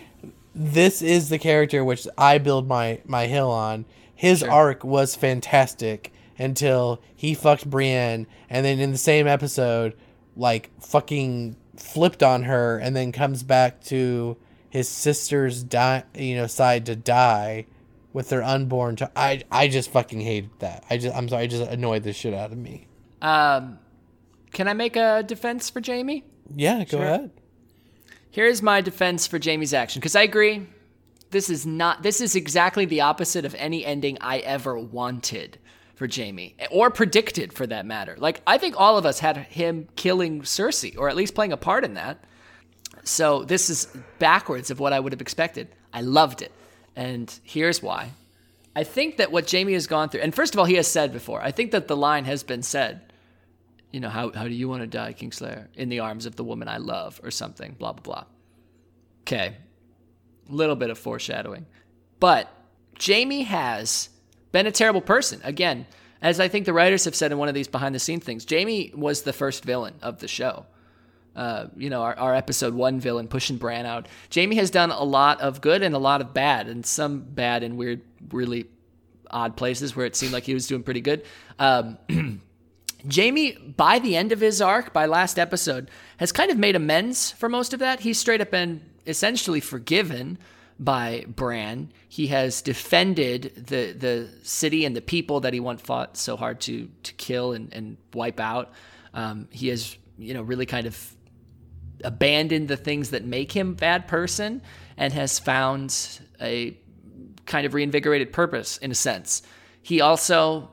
this is the character which I build my, my hill on. His sure. arc was fantastic until he fucked Brienne, and then in the same episode, like, fucking flipped on her, and then comes back to his sister's di- you know, side to die with their unborn child. I, I just fucking hated that. I just, I'm sorry, it just annoyed the shit out of me. Um, can I make a defense for Jamie? Yeah, go sure. ahead. Here's my defense for Jamie's action, because I agree. This is not. This is exactly the opposite of any ending I ever wanted for Jamie, or predicted for that matter. Like, I think all of us had him killing Cersei, or at least playing a part in that. So this is backwards of what I would have expected. I loved it, and here's why. I think that what Jamie has gone through, and first of all, he has said before, I think that the line has been said. You know, how how do you want to die, Kingslayer? In the arms of the woman I love, or something, blah, blah, blah. Okay. Little bit of foreshadowing. But Jamie has been a terrible person. Again, as I think the writers have said in one of these behind-the-scenes things, Jamie was the first villain of the show. Uh, you know, our, our episode one villain, pushing Bran out. Jamie has done a lot of good and a lot of bad, and some bad in weird, really odd places where it seemed like he was doing pretty good. Um Jamie, by the end of his arc, by last episode, has kind of made amends for most of that. He's straight up been essentially forgiven by Bran. He has defended the the city and the people that he once fought so hard to to kill and, and wipe out. Um, he has, you know, really kind of abandoned the things that make him a bad person and has found a kind of reinvigorated purpose, in a sense. He also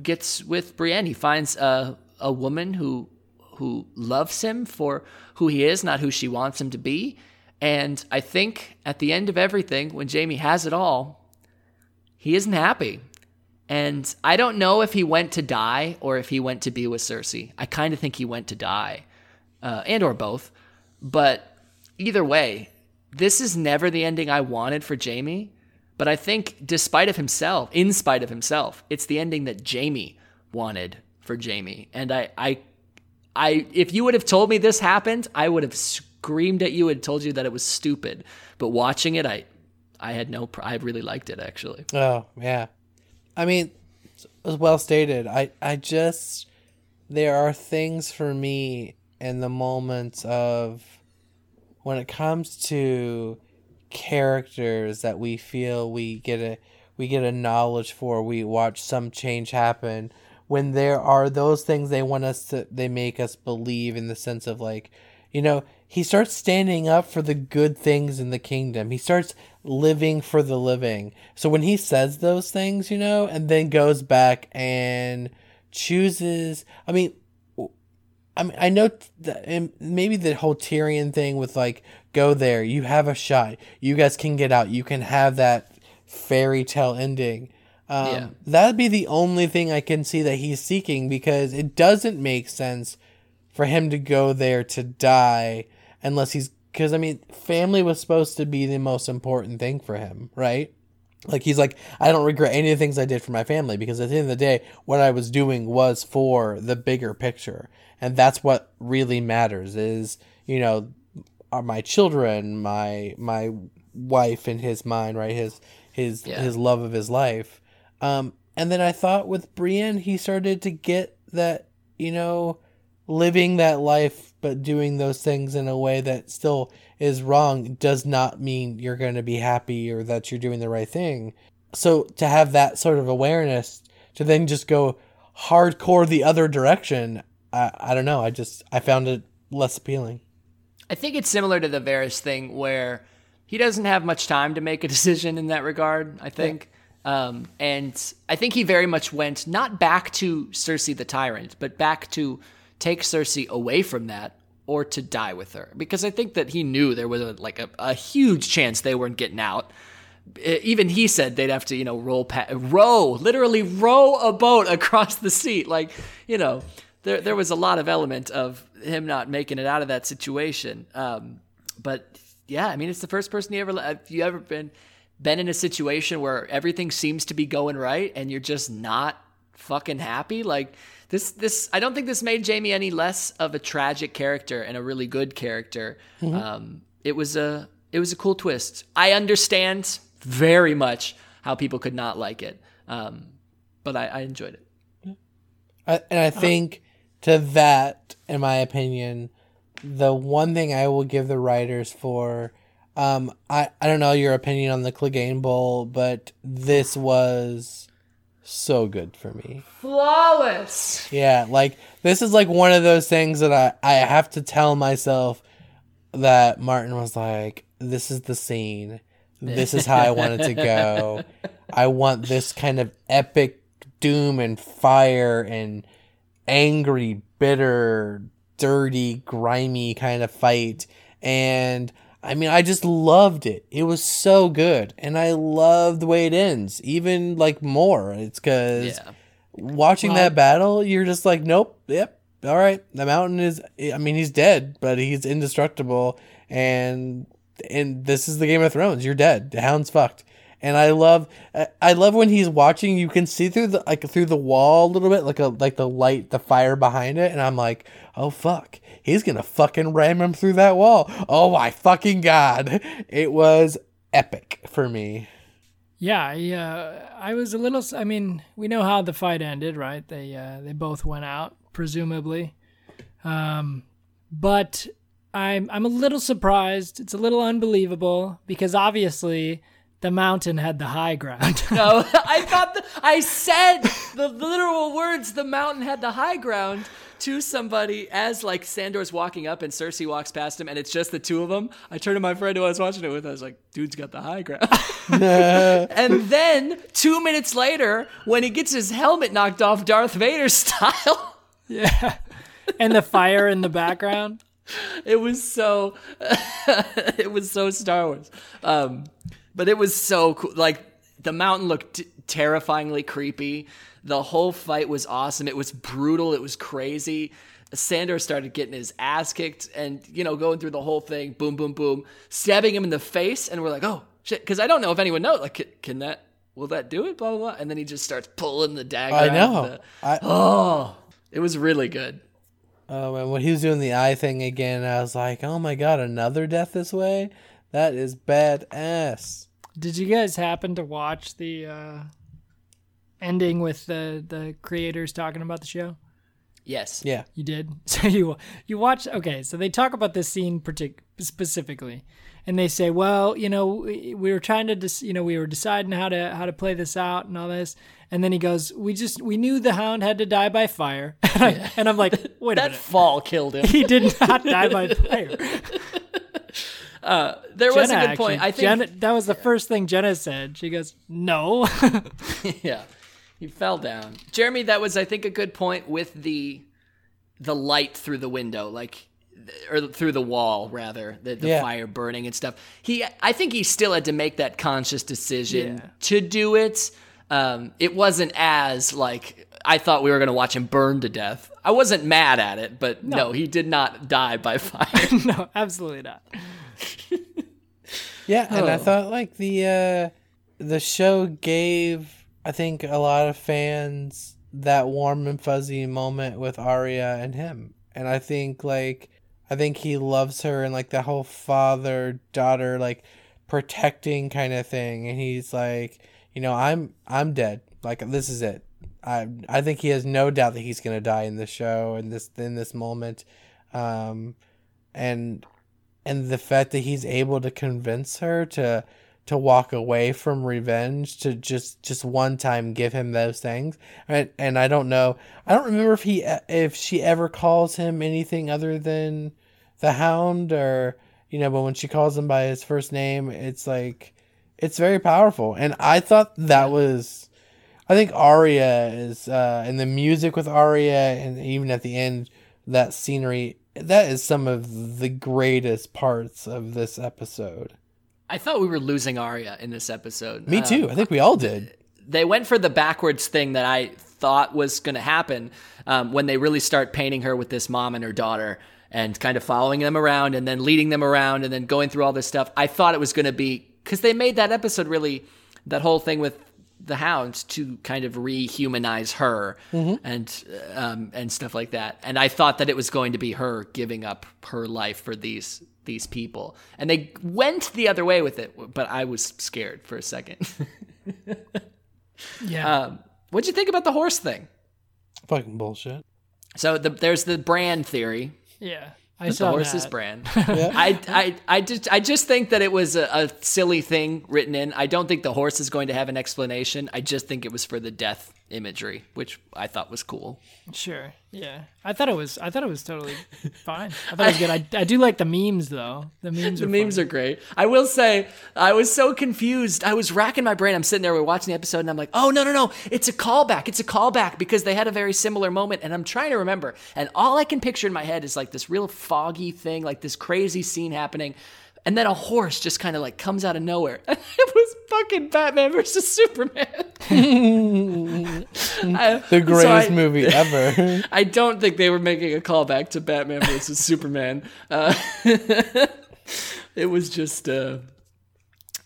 gets with Brienne. He finds a a woman who who loves him for who he is, not who she wants him to be. And I think at the end of everything, when Jaime has it all, he isn't happy. And I don't know if he went to die or if he went to be with Cersei. I kind of think he went to die, uh, and or both. But either way, this is never the ending I wanted for Jaime. But I think despite of himself, in spite of himself, it's the ending that Jaime wanted for Jaime. And I, I, I, if you would have told me this happened, I would have screamed at you and told you that it was stupid. But watching it, I, I had no, I really liked it, actually. Oh, yeah. I mean, it was well stated. I, I just, there are things for me in the moments of when it comes to characters that we feel we get a we get a knowledge for, we watch some change happen, when there are those things they want us to, they make us believe, in the sense of, like, you know, he starts standing up for the good things in the kingdom. He starts living for the living. So when he says those things, you know, and then goes back and chooses, I mean, I mean, I know that, and maybe the whole Tyrion thing with, like, go there, you have a shot, you guys can get out, you can have that fairy tale ending. Um, yeah. That'd be the only thing I can see that he's seeking, because it doesn't make sense for him to go there to die unless he's, because, I mean, family was supposed to be the most important thing for him, right? Like, he's like, I don't regret any of the things I did for my family, because at the end of the day, what I was doing was for the bigger picture. And that's what really matters is, you know, are my children, my my wife in his mind, right? His his yeah. his love of his life. Um, and then I thought with Brienne, he started to get that, you know, living that life, but doing those things in a way that still is wrong does not mean you're going to be happy or that you're doing the right thing. So to have that sort of awareness to then just go hardcore the other direction, I, I don't know. I just, I found it less appealing. I think it's similar to the Varys thing where he doesn't have much time to make a decision in that regard, I think. Yeah. Um, and I think he very much went not back to Cersei the tyrant, but back to take Cersei away from that or to die with her. Because I think that he knew there was a, like a, a huge chance they weren't getting out. Even he said they'd have to, you know, roll, pa- row, literally row a boat across the sea. Like, you know... There there was a lot of element of him not making it out of that situation. Um, but yeah, I mean, it's the first person you ever, have you ever been, been in a situation where everything seems to be going right and you're just not fucking happy? Like this, this, I don't think this made Jaime any less of a tragic character and a really good character. Mm-hmm. Um, it was a, it was a cool twist. I understand very much how people could not like it. Um, but I, I enjoyed it. I, and I think, oh. To that, in my opinion, the one thing I will give the writers for, um, I, I don't know your opinion on the Clegane Bowl, but this was so good for me. Flawless! Yeah, like, this is like one of those things that I, I have to tell myself that Martin was like, this is the scene. This is how I want it to go. I want this kind of epic doom and fire and angry, bitter, dirty, grimy kind of fight. And I mean, I just loved it. It was so good. And I love the way it ends, even like more. It's because yeah. watching well, that battle, you're just like, nope, yep, all right. The mountain is, I mean, he's dead, but he's indestructible. And and this is the Game of Thrones. You're dead. The hound's fucked. And I love, I love when he's watching. You can see through the like through the wall a little bit, like a like the light, the fire behind it. And I'm like, oh fuck, he's gonna fucking ram him through that wall. Oh my fucking god! It was epic for me. Yeah, yeah. I was a little. I mean, we know how the fight ended, right? They uh, they both went out, presumably. Um, but I'm I'm a little surprised. It's a little unbelievable because obviously. The mountain had the high ground. No, I thought the, I said the literal words. The mountain had the high ground to somebody as like Sandor's walking up and Cersei walks past him and it's just the two of them. I turned to my friend who I was watching it with. I was like, dude's got the high ground. And then two minutes later, when he gets his helmet knocked off Darth Vader style. Yeah. And the fire in the background. It was so, it was so Star Wars. Um, but it was so cool. Like the mountain looked t- terrifyingly creepy. The whole fight was awesome. It was brutal. It was crazy. Sandor started getting his ass kicked and, you know, going through the whole thing. Boom, boom, boom. Stabbing him in the face. And we're like, oh, shit. Because I don't know if anyone knows. Like, can, can that, will that do it? Blah, blah, blah. And then he just starts pulling the dagger. I know. The, I, oh, it was really good. Oh, and when he was doing the eye thing again, I was like, oh my God, another death this way? That is badass. Did you guys happen to watch the uh, ending with the, the creators talking about the show? Yes. Yeah. You did? So you you watched, okay, so they talk about this scene partic- specifically, and they say, well, you know, we, we were trying to, dis- you know, we were deciding how to how to play this out and all this. And then he goes, we just, we knew the hound had to die by fire. And, I, yeah. and I'm like, wait a that minute. That fall killed him. He did not die by fire. Uh, there Jenna was a good actually, point. I think Jenna, that was the yeah. first thing Jenna said. She goes, no. Yeah. He fell down. Jeremy, that was, I think, a good point with the, the light through the window, like, or through the wall rather, the, the yeah. fire burning and stuff. He, I think he still had to make that conscious decision yeah. to do it. Um, it wasn't as like, I thought we were going to watch him burn to death. I wasn't mad at it, but no, no he did not die by fire. No, absolutely not. Yeah. And oh. I thought like the, uh, the show gave, I think a lot of fans that warm and fuzzy moment with Arya and him. And I think like, I think he loves her and like the whole father daughter, like protecting kind of thing. And he's like, you know, I'm I'm dead. Like this is it. I I think he has no doubt that he's gonna die in this show in this in this moment, um, and and the fact that he's able to convince her to to walk away from revenge to just just one time give him those things. And and I don't know. I don't remember if he if she ever calls him anything other than the Hound or you know. But when she calls him by his first name, it's like. It's very powerful. And I thought that was, I think Arya is, uh, and the music with Arya and even at the end, that scenery, that is some of the greatest parts of this episode. I thought we were losing Arya in this episode. Me too. Um, I think we all did. They went for the backwards thing that I thought was going to happen um, when they really start painting her with this mom and her daughter. And kind of following them around and then leading them around and then going through all this stuff. I thought it was going to be, because they made that episode really, that whole thing with the Hound to kind of rehumanize her mm-hmm. and um, and stuff like that. And I thought that it was going to be her giving up her life for these these people. And they went the other way with it, but I was scared for a second. Yeah. Um, what'd you think about the horse thing? Fucking bullshit. So the, there's the brand theory. Yeah, I saw that. The horse's brand. Yeah. I, I, I, just, I just think that it was a, a silly thing written in. I don't think the horse is going to have an explanation. I just think it was for the death imagery, which I thought was cool. Sure, yeah. I thought it was I thought it was totally fine. I thought it was good. I, I do like the memes, though. The memes, the are, memes are great. I will say, I was so confused. I was racking my brain. I'm sitting there, we're watching the episode, and I'm like, oh, no, no, no. It's a callback. It's a callback because they had a very similar moment, and I'm trying to remember. And all I can picture in my head is like this real foggy thing, like this crazy scene happening. And then a horse just kind of like comes out of nowhere. It was fucking Batman versus Superman. I, the greatest so I, movie ever. I don't think they were making a callback to Batman versus Superman. Uh, it was just, uh,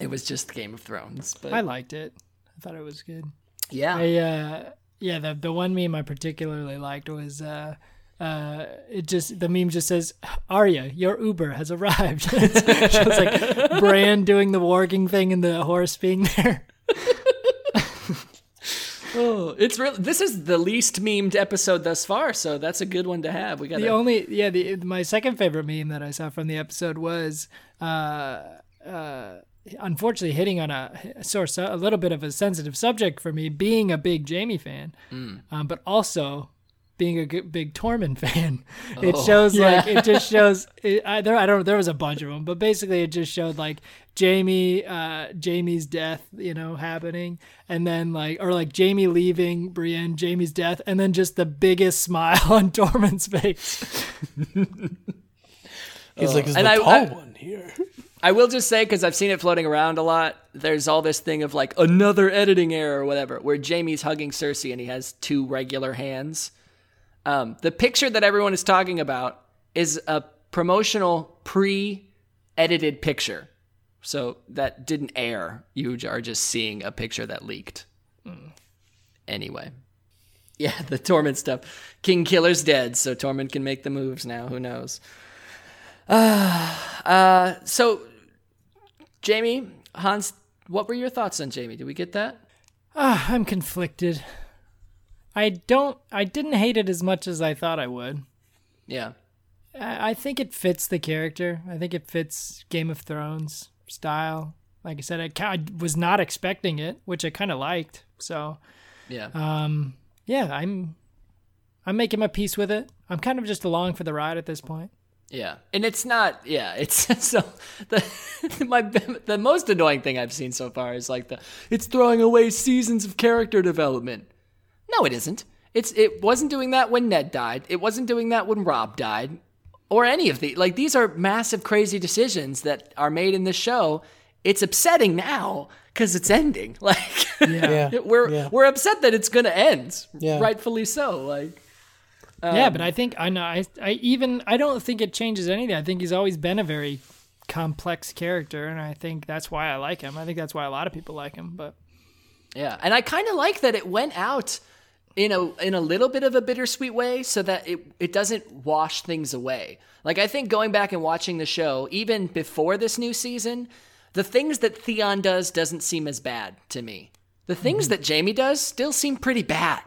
it was just Game of Thrones. But I liked it. I thought it was good. Yeah. I, uh, yeah. The the one meme I particularly liked was. Uh, Uh, it just the meme just says, "Arya, your Uber has arrived." So it's like Bran doing the warging thing and the horse being there. Oh, it's real. This is the least memed episode thus far, so that's a good one to have. We got the only yeah. The, my second favorite meme that I saw from the episode was uh uh unfortunately hitting on a source a little bit of a sensitive subject for me, being a big Jamie fan, mm. um, but also. being a good, big Tormund fan. Oh, it shows yeah. like it just shows. It, I, there, I don't. There was a bunch of them, but basically it just showed like Jamie, uh, Jamie's death, you know, happening, and then like or like Jamie leaving Brienne, Jamie's death, and then just the biggest smile on Tormund's face. He's uh, like, "Is the I, tall I, one here?" I will just say, because I've seen it floating around a lot, there's all this thing of like another editing error or whatever, where Jaime's hugging Cersei and he has two regular hands. Um, the picture that everyone is talking about is a promotional pre-edited picture. So that didn't air. You are just seeing a picture that leaked. Mm. Anyway. Yeah, the Tormund stuff. King Killer's dead, so Tormund can make the moves now. Who knows? Uh, uh, so, Jamie, Hans, what were your thoughts on Jamie? Did we get that? Uh, I'm conflicted. I don't. I didn't hate it as much as I thought I would. Yeah. I, I think it fits the character. I think it fits Game of Thrones style. Like I said, I, I was not expecting it, which I kind of liked. So, yeah. Um. Yeah. I'm. I'm making my peace with it. I'm kind of just along for the ride at this point. Yeah, and it's not. Yeah, it's so the my the most annoying thing I've seen so far is like the it's throwing away seasons of character development. No, it isn't. It's it wasn't doing that when Ned died. It wasn't doing that when Rob died, or any of the like. These are massive, crazy decisions that are made in this show. It's upsetting now because it's ending. Like yeah. we're yeah. we're upset that it's gonna end. Yeah. Rightfully so. Like. Um, yeah, but I think I know. I, I even I don't think it changes anything. I think he's always been a very complex character, and I think that's why I like him. I think that's why a lot of people like him. But yeah, and I kind of like that it went out in a in a little bit of a bittersweet way, so that it it doesn't wash things away. Like I think going back and watching the show, even before this new season, the things that Theon does doesn't seem as bad to me. The things mm-hmm. that Jamie does still seem pretty bad.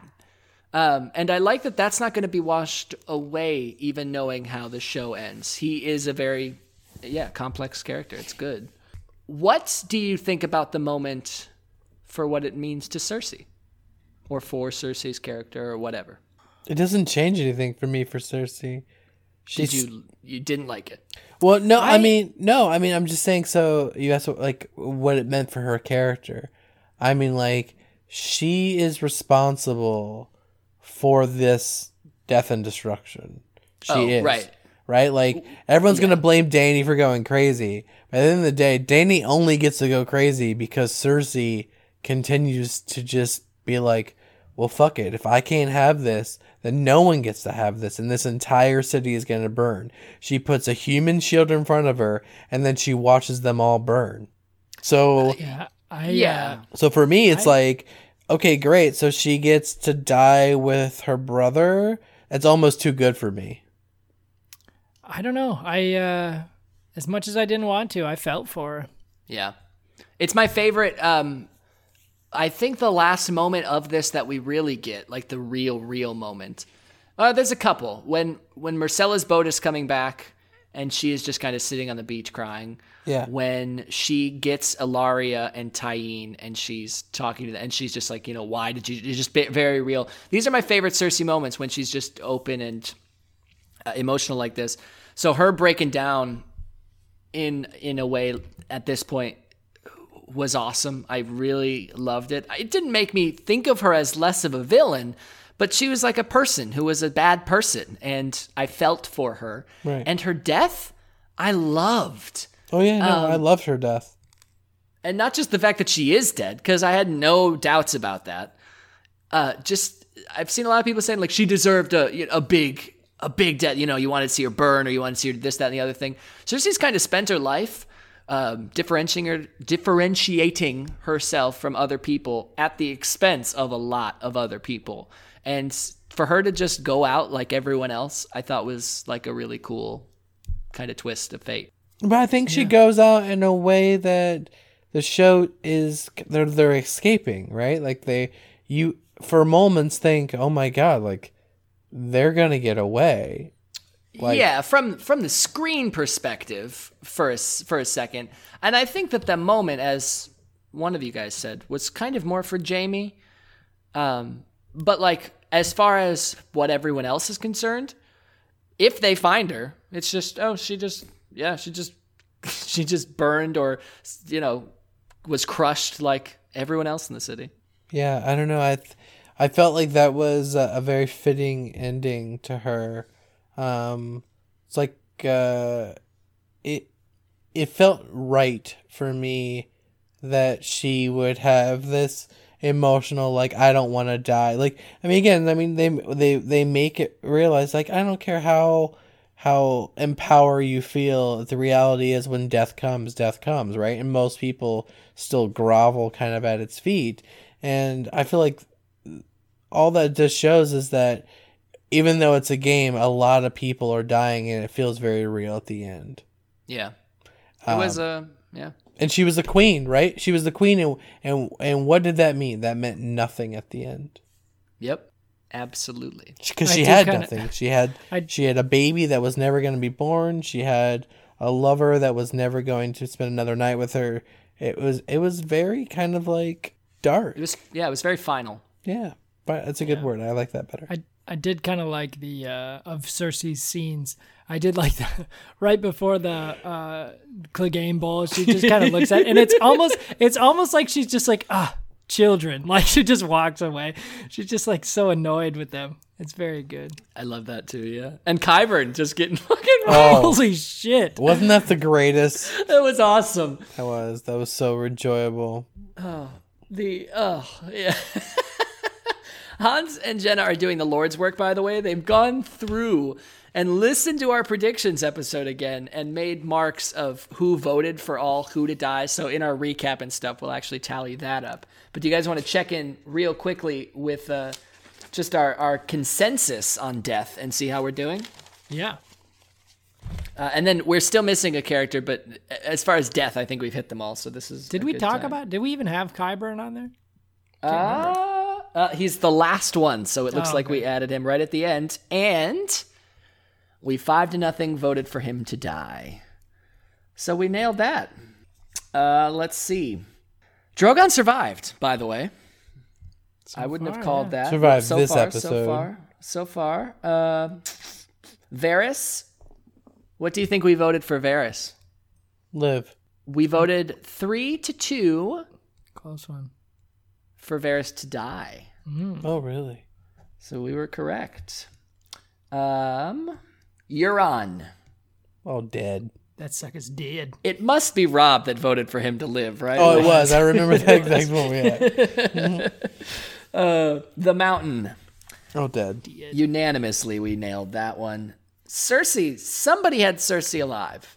Um, and I like that that's not going to be washed away, even knowing how the show ends. He is a very, yeah, complex character. It's good. What do you think about the moment for what it means to Cersei or for Cersei's character or whatever? It doesn't change anything for me for Cersei. She's... Did you, you didn't like it? Well, no, I... I mean, no, I mean, I'm just saying. So you asked what, like what it meant for her character. I mean, like she is responsible for this death and destruction. She oh, is. Right. Right? Like, everyone's yeah. going to blame Dany for going crazy. But at the end of the day, Dany only gets to go crazy because Cersei continues to just be like, well, fuck it. If I can't have this, then no one gets to have this. And this entire city is going to burn. She puts a human shield in front of her, and then she watches them all burn. So, uh, yeah. I, yeah. Uh, so for me, it's I, like... okay, great. So she gets to die with her brother. It's almost too good for me. I don't know. I uh, as much as I didn't want to, I felt for her. Yeah. It's my favorite. Um, I think the last moment of this that we really get, like the real, real moment. Uh, there's a couple. When when Myrcella's boat is coming back and she is just kind of sitting on the beach crying. Yeah. When she gets Ilaria and Tyene and she's talking to them and she's just like, you know, why did you, it's just very real. These are my favorite Cersei moments when she's just open and uh, emotional like this. So her breaking down in, in a way at this point was awesome. I really loved it. It didn't make me think of her as less of a villain, but she was like a person who was a bad person and I felt for her right. And her death I loved. Oh, yeah, no, um, I loved her death. And not just the fact that she is dead, because I had no doubts about that. Uh, just, I've seen a lot of people saying, like, she deserved a you know, a big a big death. You know, you wanted to see her burn, or you wanted to see her this, that, and the other thing. Cersei's kind of spent her life um, differentiating, her, differentiating herself from other people at the expense of a lot of other people. And for her to just go out like everyone else, I thought was, like, a really cool kind of twist of fate. But I think she yeah. goes out in a way that the show is they're they're escaping, right? Like they you for moments think, oh my god, like they're gonna get away. Like, yeah, from from the screen perspective for a, for a second, and I think that the moment, as one of you guys said, was kind of more for Jamie, um, but like as far as what everyone else is concerned, if they find her, it's just, oh, she just, yeah, she just, she just burned or, you know, was crushed like everyone else in the city. Yeah, I don't know. I th- I felt like that was a, a very fitting ending to her. Um, it's like uh, it it felt right for me that she would have this emotional, like, I don't want to die. Like, I mean, again, I mean, they they they make it realize, like, I don't care how how empowered you feel. The reality is when death comes, death comes, right? And most people still grovel kind of at its feet. And I feel like all that just shows is that even though it's a game, a lot of people are dying and it feels very real at the end. Yeah. It um, was a, yeah. And she was the queen, right? She was the queen. And, and, and what did that mean? That meant nothing at the end. Yep. Absolutely. Because she, she had kinda, nothing. She had, I, she had a baby that was never going to be born. She had a lover that was never going to spend another night with her. It was, it was very kind of like dark. It was, yeah, it was very final. Yeah. But it's a good yeah. word. I like that better. I, I did kind of like the, uh, of Cersei's scenes. I did like that right before the, uh, Clegane Bowl. She just kind of looks at, and it's almost, it's almost like she's just like, ah, children. Like she just walks away. She's just like so annoyed with them. It's very good. I love that too. Yeah. And Qyburn just getting fucking oh, holy shit. Wasn't that the greatest? That was awesome. That was, that was so enjoyable. Oh, the, oh yeah. Hans and Jenna are doing the Lord's work, by the way. They've gone through and listened to our predictions episode again and made marks of who voted for all, who to die. So in our recap and stuff, we'll actually tally that up. But do you guys want to check in real quickly with uh, just our, our consensus on death and see how we're doing? Yeah. Uh, and then we're still missing a character, but as far as death, I think we've hit them all. So this is Did we talk time. about, did we even have Qyburn on there? Uh... Uh, he's the last one, so it looks oh, like okay. we added him right at the end. And we five to nothing voted for him to die. So we nailed that. Uh, let's see. Drogon survived, by the way. So I wouldn't far, have called yeah. that. Survived so this far, episode. So far, so far. Uh, Varys? What do you think we voted for Varys? Live. We voted three to two. Close one. For Varys to die. Mm. Oh, really? So we were correct. Um, Euron. Oh, dead. That sucker's dead. It must be Rob that voted for him to live, right? Oh, it was. I remember that exact moment. Yeah. uh, the Mountain. Oh, dead. dead. Unanimously, we nailed that one. Cersei. Somebody had Cersei alive.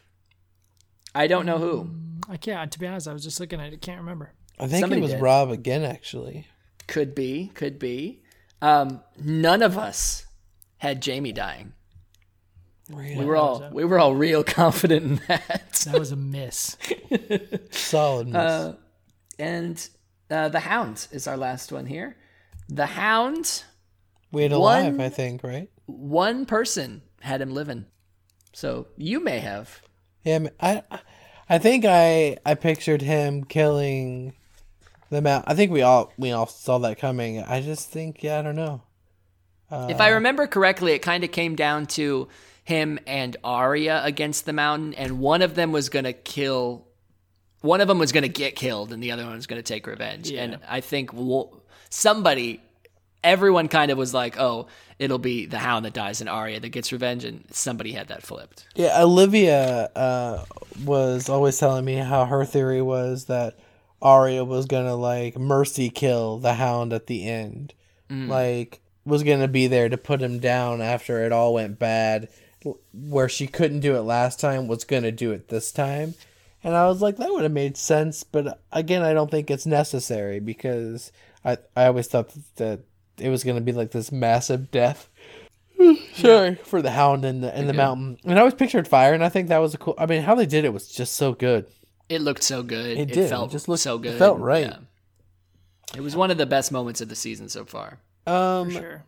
I don't know who. I can't. To be honest, I was just looking at it. I can't remember. I think Somebody it was did. Rob again, actually. Could be, could be. Um, none of us had Jamie dying. Really? We were all we were all real confident in that. That was a miss. Solid miss. Uh, and uh, the Hound is our last one here. The Hound. We had alive, I think, right? One person had him living. So you may have. Yeah, I I think I I pictured him killing. The mount. I think we all we all saw that coming. I just think, yeah, I don't know. Uh, if I remember correctly, it kind of came down to him and Arya against the Mountain, and one of them was gonna kill. One of them was gonna get killed, and the other one was gonna take revenge. Yeah. And I think somebody, everyone, kind of was like, "Oh, it'll be the Hound that dies and Arya that gets revenge," and somebody had that flipped. Yeah, Olivia uh, was always telling me how her theory was that Arya was gonna like mercy kill the Hound at the end, mm. like was gonna be there to put him down after it all went bad, where she couldn't do it last time, was gonna do it this time. And I was like, that would have made sense, but again, I don't think it's necessary, because I I always thought that it was gonna be like this massive death Sure, yeah. for the Hound and the and the Mountain. And I always pictured fire, and I think that was a cool. I mean, how they did it was just so good. It looked so good. It, it did. felt it just looked, so good. It felt right. Yeah. It was one of the best moments of the season so far. Um, for sure.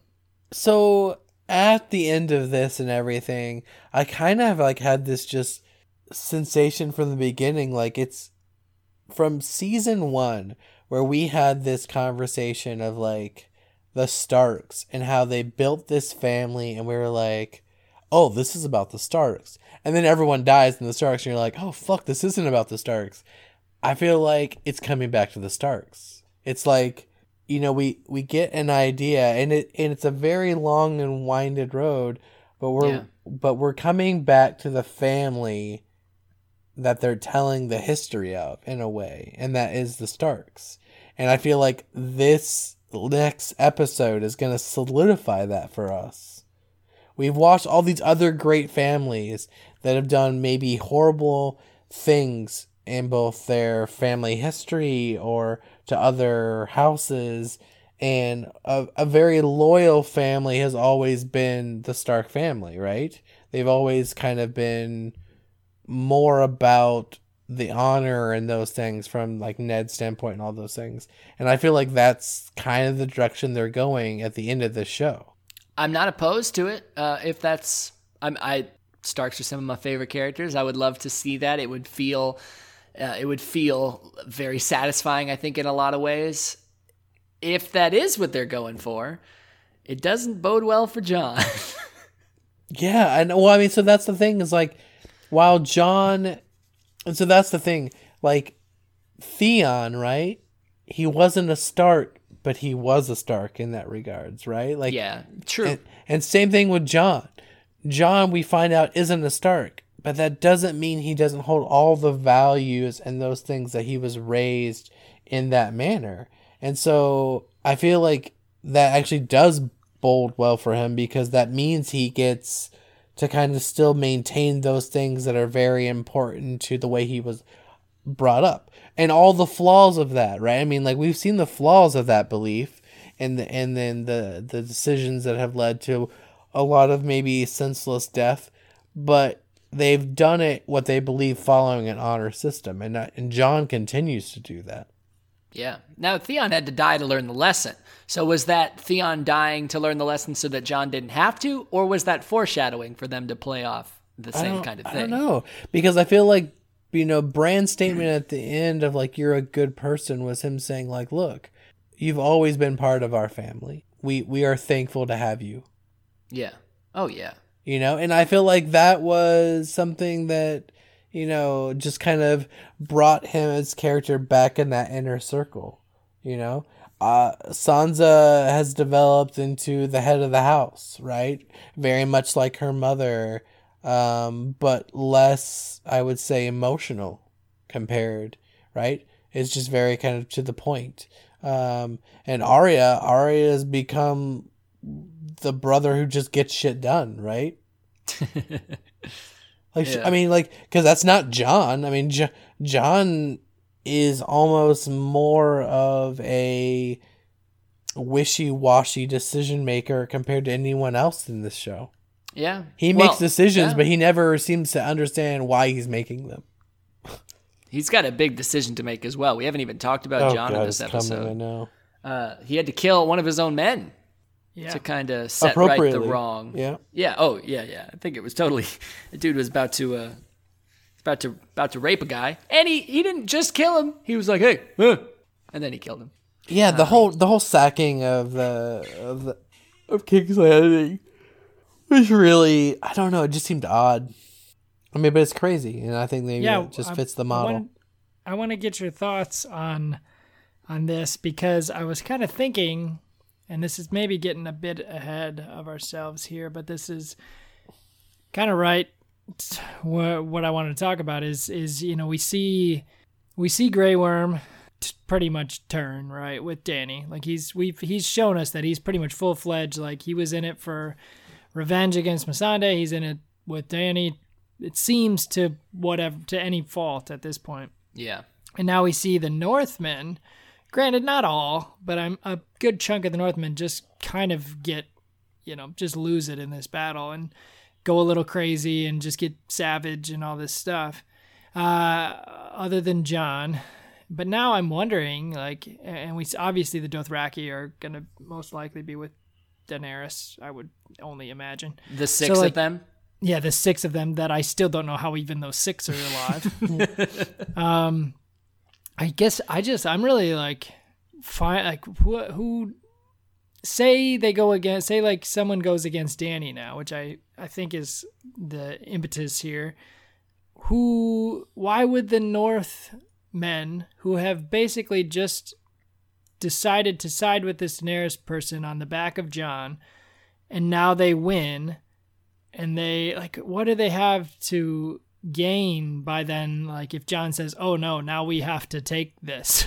So at the end of this and everything, I kind of like had this just sensation from the beginning. Like it's from season one where we had this conversation of like the Starks and how they built this family, and we were like, oh, this is about the Starks. And then everyone dies in the Starks, and you're like, oh, fuck, this isn't about the Starks. I feel like it's coming back to the Starks. It's like, you know, we, we get an idea, and it and it's a very long and winded road, but we're yeah. but we're coming back to the family that they're telling the history of, in a way, and that is the Starks. And I feel like this next episode is going to solidify that for us. We've watched all these other great families that have done maybe horrible things in both their family history or to other houses, and a, a very loyal family has always been the Stark family, right? They've always kind of been more about the honor and those things from like Ned's standpoint and all those things. And I feel like that's kind of the direction they're going at the end of this show. I'm not opposed to it. Uh, if that's, I'm, I Starks are some of my favorite characters. I would love to see that. It would feel, uh, it would feel very satisfying, I think, in a lot of ways. If that is what they're going for, it doesn't bode well for Jon. Yeah, I know. Well, I mean, so that's the thing is like, while Jon, and so that's the thing, like Theon, right? He wasn't a Stark, but he was a Stark in that regards, right? Like, yeah, true. And, and same thing with Jon. Jon, we find out, isn't a Stark, but that doesn't mean he doesn't hold all the values and those things that he was raised in that manner. And so I feel like that actually does bode well for him, because that means he gets to kind of still maintain those things that are very important to the way he was brought up and all the flaws of that, right? I mean, like, we've seen the flaws of that belief and the, and then the, the decisions that have led to a lot of maybe senseless death, but they've done it what they believe following an honor system, and uh, and Jon continues to do that. Yeah. Now, Theon had to die to learn the lesson. So was that Theon dying to learn the lesson so that Jon didn't have to, or was that foreshadowing for them to play off the same kind of thing? I don't know, because I feel like, you know, Bran's statement at the end of like, you're a good person, was him saying like, look, you've always been part of our family. We, we are thankful to have you. Yeah. Oh yeah. You know, and I feel like that was something that, you know, just kind of brought him, his character, back in that inner circle, you know? Uh, Sansa has developed into the head of the house, right? Very much like her mother, um, but less, I would say, emotional compared, right? It's just very kind of to the point. Um, and Arya, Arya has become the brother who just gets shit done, right? Like, yeah. I mean, like, because that's not Jon. I mean, J- Jon is almost more of a wishy-washy decision maker compared to anyone else in this show. Yeah. He well, makes decisions, yeah. but he never seems to understand why he's making them. He's got a big decision to make as well. We haven't even talked about oh, Jon God, in this episode. Coming, I know. Uh, he had to kill one of his own men. Yeah. To kind of set right the wrong. Yeah. Yeah. Oh, yeah, yeah. I think it was totally. The dude was about to, uh, about to, about to rape a guy, and he, he didn't just kill him. He was like, hey, uh, and then he killed him. Yeah. The um, whole the whole sacking of the of the, of King's Landing was really, I don't know. It just seemed odd. I mean, but it's crazy, and I think maybe yeah, it just I, fits the model. I want, I want to get your thoughts on on this, because I was kind of thinking. And this is maybe getting a bit ahead of ourselves here, but this is kind of right. What I wanted to talk about is, is you know, we see we see Grey Worm t- pretty much turn right with Dany. Like he's we've he's shown us that he's pretty much full fledged. Like he was in it for revenge against Missandei. He's in it with Dany. It seems to whatever to any fault at this point. Yeah. And now we see the Northmen. Granted, not all, but I'm a good chunk of the Northmen just kind of get, you know, just lose it in this battle and go a little crazy and just get savage and all this stuff, uh, other than Jon. But now I'm wondering, like, and we obviously the Dothraki are going to most likely be with Daenerys, I would only imagine. The six so, like, of them? Yeah, the six of them that I still don't know how even those six are alive. um I guess I just, I'm really like, fine, like who, who say they go against, say like someone goes against Danny now, which I, I think is the impetus here. Who, why would the Northmen, who have basically just decided to side with this Daenerys person on the back of Jon, and now they win, and they, like, what do they have to gain by then? Like, if Jon says, oh no, now we have to take this.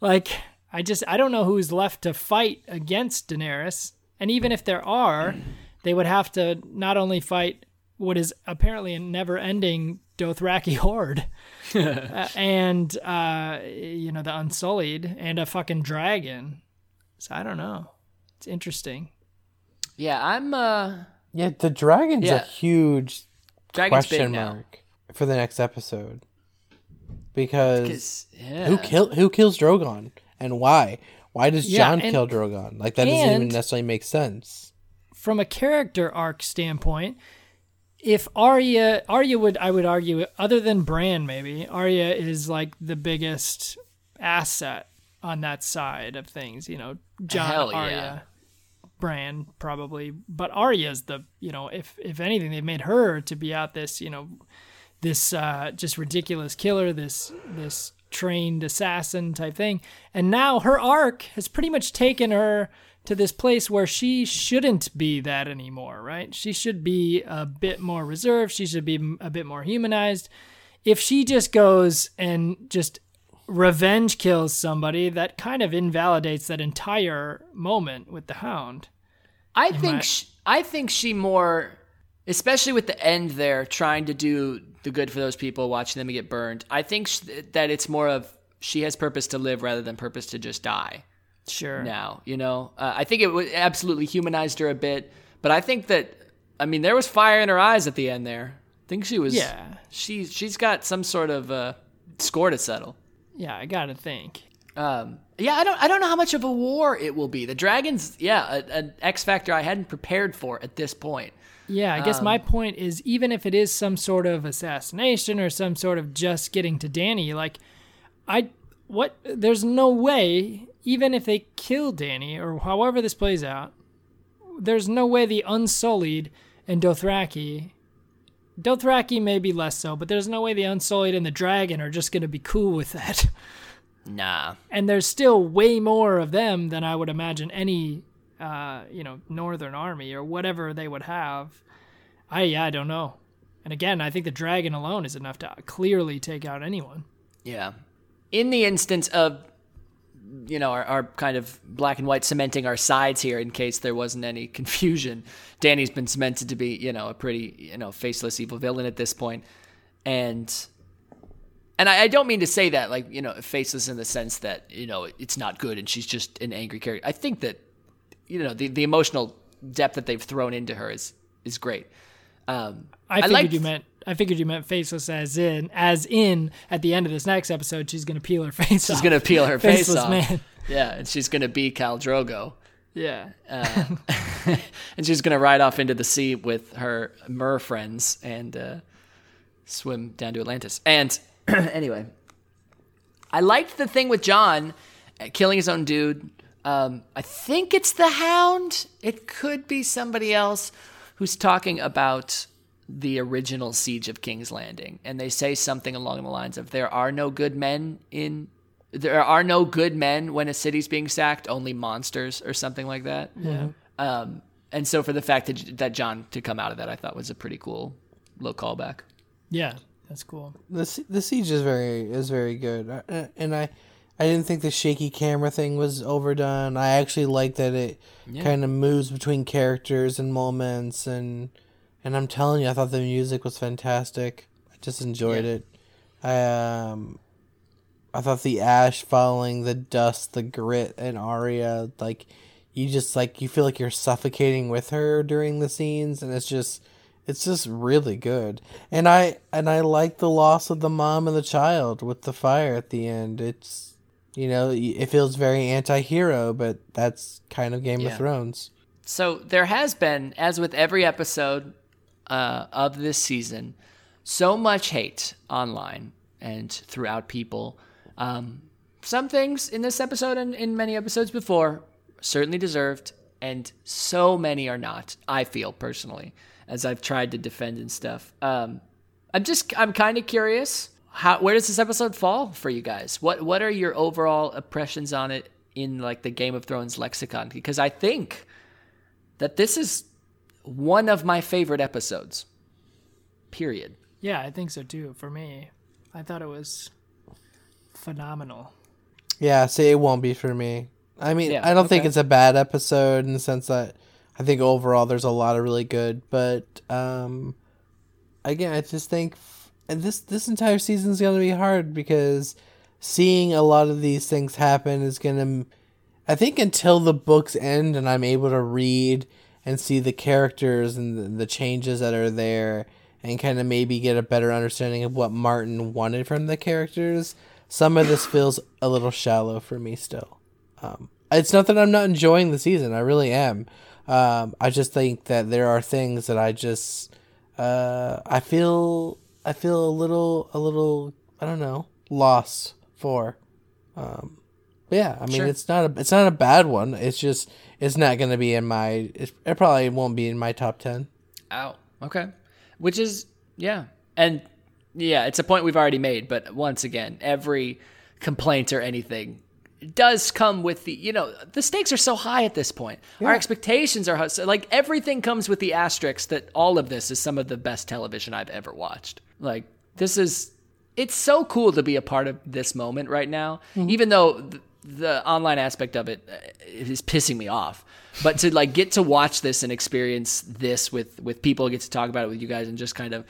Like, I just, I don't know who's left to fight against Daenerys. And even if there are, they would have to not only fight what is apparently a never-ending Dothraki horde uh, and, uh, you know, the Unsullied and a fucking dragon. So I don't know. It's interesting. Yeah, I'm... Uh... Yeah, the dragon's yeah. a huge dragon's question mark now. For the next episode. Because yeah. who kill who kills Drogon and why? Why does yeah, Jon kill Drogon? Like, that doesn't even necessarily make sense. From a character arc standpoint, if Arya, Arya would, I would argue, other than Bran maybe, Arya is like the biggest asset on that side of things. You know, Jon, Hell Arya. Yeah. Bran probably, but Arya's the, you know, if if anything, they've made her to be out this, you know, this uh, just ridiculous killer, this this trained assassin type thing, and now her arc has pretty much taken her to this place where she shouldn't be that anymore, right? She should be a bit more reserved. She should be a bit more humanized. If she just goes and just revenge kills somebody, that kind of invalidates that entire moment with the Hound. I Am think I... She, I think she more, especially with the end there, trying to do the good for those people, watching them get burned. I think sh- that it's more of she has purpose to live rather than purpose to just die. Sure. Now, you know, uh, I think it w- absolutely humanized her a bit, but I think that, I mean, there was fire in her eyes at the end there. I think she was, yeah. she, she's got some sort of uh, score to settle. Yeah, I gotta think. Um, yeah, I don't. I don't know how much of a war it will be. The dragons, yeah, an X factor I hadn't prepared for at this point. Yeah, I guess um, my point is, even if it is some sort of assassination or some sort of just getting to Dany, like, I what? There's no way. Even if they kill Dany or however this plays out, there's no way the Unsullied and Dothraki. Dothraki may be less so, but there's no way the Unsullied and the Dragon are just going to be cool with that. Nah. And there's still way more of them than I would imagine any, uh, you know, Northern army or whatever they would have. I yeah, I don't know. And again, I think the Dragon alone is enough to clearly take out anyone. Yeah. In the instance of, you know, our, our kind of black and white cementing our sides here in case there wasn't any confusion. Danny's been cemented to be, you know, a pretty, you know, faceless evil villain at this point. And, and I, I don't mean to say that, like, you know, faceless in the sense that, you know, it's not good and she's just an angry character. I think that, you know, the, the emotional depth that they've thrown into her is, is great. Um, I figured I liked, you meant, I figured you meant faceless as in, as in at the end of this next episode, she's going to peel her face she's off. She's going to peel her face faceless off. Man. Yeah. And she's going to be Khal Drogo. Yeah. Uh, and she's going to ride off into the sea with her mer friends and uh, swim down to Atlantis. And anyway, I liked the thing with Jon uh, killing his own dude. Um, I think it's the Hound. It could be somebody else who's talking about the original Siege of King's Landing, and they say something along the lines of there are no good men in there are no good men when a city's being sacked, only monsters or something like that. Yeah. Um, and so for the fact that that Jon to come out of that, I thought was a pretty cool little callback. Yeah, that's cool. The the siege is very is very good, and I I didn't think the shaky camera thing was overdone. I actually like that it yeah. kind of moves between characters and moments and. And I'm telling you, I thought the music was fantastic. I just enjoyed yeah. it. I, um, I thought the ash following the dust, the grit, and Arya, like, you just, like, you feel like you're suffocating with her during the scenes, and it's just, it's just really good. And I, and I like the loss of the mom and the child with the fire at the end. It's, you know, it feels very anti-hero, but that's kind of Game yeah. of Thrones. So there has been, as with every episode, Uh, of this season, so much hate online and throughout people. Um, some things in this episode and in many episodes before certainly deserved. And so many are not, I feel personally, as I've tried to defend and stuff. Um, I'm just, I'm kind of curious, how, where does this episode fall for you guys? What, what are your overall impressions on it in like the Game of Thrones lexicon? Because I think that this is one of my favorite episodes, period. Yeah, I think so too. For me, I thought it was phenomenal. Yeah, see, it won't be for me. I mean, yeah, I don't okay. think it's a bad episode in the sense that I think overall there's a lot of really good, but um, again, I just think and this this entire season's going to be hard because seeing a lot of these things happen is going to, I think until the books end and I'm able to read and see the characters and the, the changes that are there and kind of maybe get a better understanding of what Martin wanted from the characters, some of this feels a little shallow for me still. Um, it's not that I'm not enjoying the season. I really am. Um, I just think that there are things that I just, uh, I feel, I feel a little, a little, I don't know, lost for. Um, but yeah, I mean, sure. it's not a, it's not a bad one. It's just, it's not going to be in my, it, it probably won't be in my top ten. Oh, okay. Which is, yeah. And yeah, it's a point we've already made, but once again, every complaint or anything does come with the, you know, the stakes are so high at this point. Yeah. Our expectations are, so like everything comes with the asterisk that all of this is some of the best television I've ever watched. Like this is, it's so cool to be a part of this moment right now, mm-hmm. even though the, the online aspect of it is pissing me off, but to like get to watch this and experience this with, with people, get to talk about it with you guys and just kind of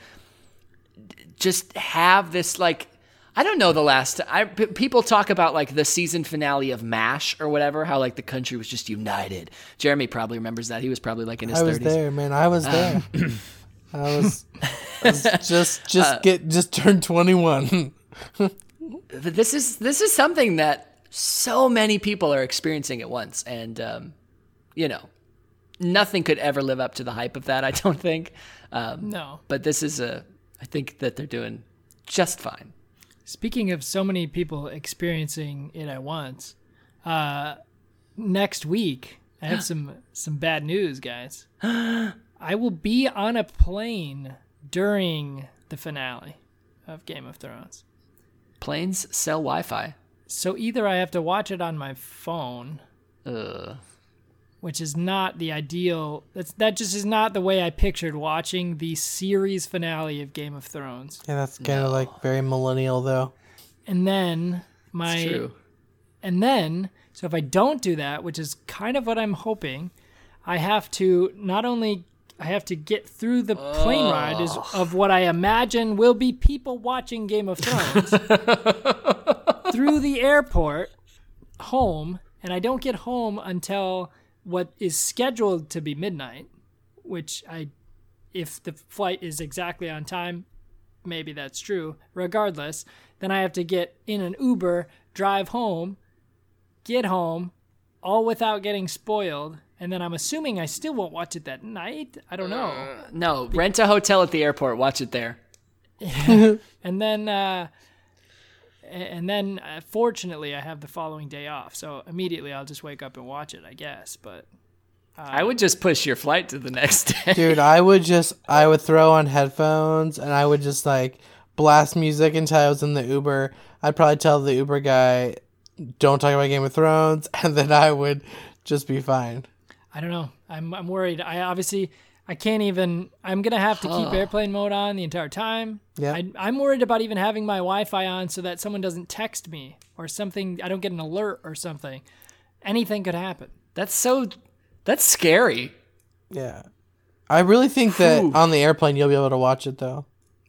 just have this, like, I don't know the last I p- people talk about like the season finale of MASH or whatever, how like the country was just united. Jeremy probably remembers that. He was probably like in his thirties. I was thirties. There, man. I was there. Um, I was, I was just just uh, get just turned twenty-one. This is this is something that so many people are experiencing at once, and um, you know, nothing could ever live up to the hype of that, I don't think. Um, no. But this is a I think that they're doing just fine. Speaking of so many people experiencing it at once, uh, next week, I have some, some bad news, guys. I will be on a plane during the finale of Game of Thrones. Planes sell Wi-Fi. So either I have to watch it on my phone, Ugh. which is not the ideal. That's, that just is not the way I pictured watching the series finale of Game of Thrones. Yeah, that's kind of no. like very millennial, though. And then my, it's true. and then so if I don't do that, which is kind of what I'm hoping, I have to not only I have to get through the oh. plane ride is, of what I imagine will be people watching Game of Thrones through the airport home, and I don't get home until what is scheduled to be midnight, which I, if the flight is exactly on time, maybe that's true. Regardless, then I have to get in an Uber, drive home, get home, all without getting spoiled. And then I'm assuming I still won't watch it that night. I don't know. Uh, no, Be- rent a hotel at the airport. Watch it there. and then, uh, And then, uh, fortunately, I have the following day off, so immediately I'll just wake up and watch it, I guess. But uh, I would just push your flight to the next day, dude. I would just, I would throw on headphones and I would just like blast music until I was in the Uber. I'd probably tell the Uber guy, "Don't talk about Game of Thrones," and then I would just be fine. I don't know. I'm, I'm worried. I obviously. I can't even, I'm going to have to keep huh. airplane mode on the entire time. Yeah. I, I'm worried about even having my Wi-Fi on so that someone doesn't text me or something. I don't get an alert or something. Anything could happen. That's so, that's scary. Yeah. I really think Whew. that on the airplane, you'll be able to watch it though.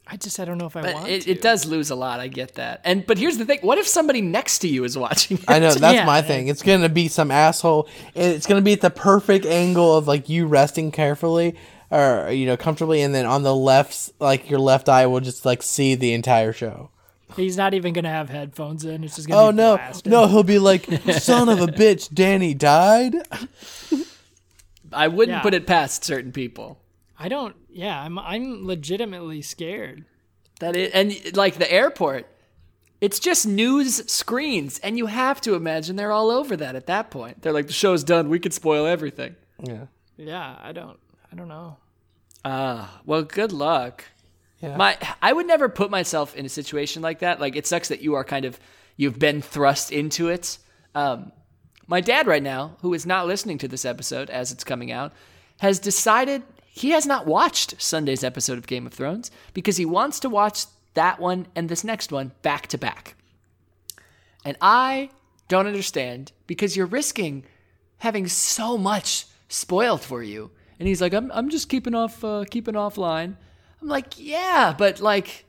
I just, I don't know if I but want it, to. It does lose a lot. I get that. And, but here's the thing. What if somebody next to you is watching it? I know. That's yeah, my yeah. thing. It's going to be some asshole. It's going to be at the perfect angle of like you resting carefully or, you know, comfortably. And then on the left, like your left eye will just like see the entire show. He's not even going to have headphones in. It's just going to oh, be no. blasted. No, he'll be like, son of a bitch, Danny died. I wouldn't yeah. put it past certain people. I don't, yeah, I'm I'm legitimately scared. That it, and like the airport, it's just news screens, and you have to imagine they're all over that at that point. They're like, the show's done, we could spoil everything. Yeah. Yeah, I don't I don't know. Uh, well, good luck. Yeah. My I would never put myself in a situation like that. Like, it sucks that you are kind of you've been thrust into it. Um, my dad right now, who is not listening to this episode as it's coming out, has decided he has not watched Sunday's episode of Game of Thrones because he wants to watch that one and this next one back to back. And I don't understand, because you're risking having so much spoiled for you. And he's like, I'm I'm just keeping off uh, keeping offline. I'm like, yeah, but like,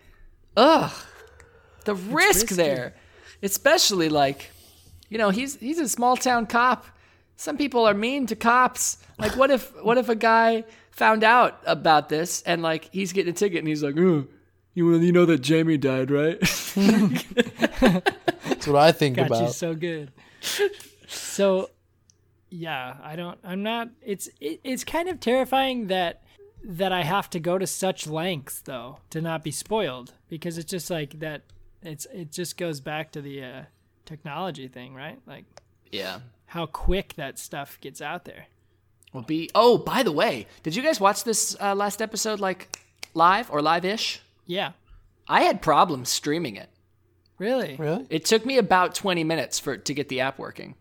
ugh, the it's risk risky. There, especially like, you know, he's he's a small town cop. Some people are mean to cops. Like, what if what if a guy found out about this and like he's getting a ticket and he's like, oh, you you know that Jamie died, right? That's what I think Got about. Got you so good. So. Yeah, I don't, I'm not, it's, it, it's kind of terrifying that, that I have to go to such lengths though, to not be spoiled, because it's just like that, it's, it just goes back to the uh, technology thing, right? Like, yeah, how quick that stuff gets out there. Well, be, oh, by the way, did you guys watch this uh, last episode, like live or live-ish? Yeah. I had problems streaming it. Really? Really? It took me about twenty minutes for to get the app working.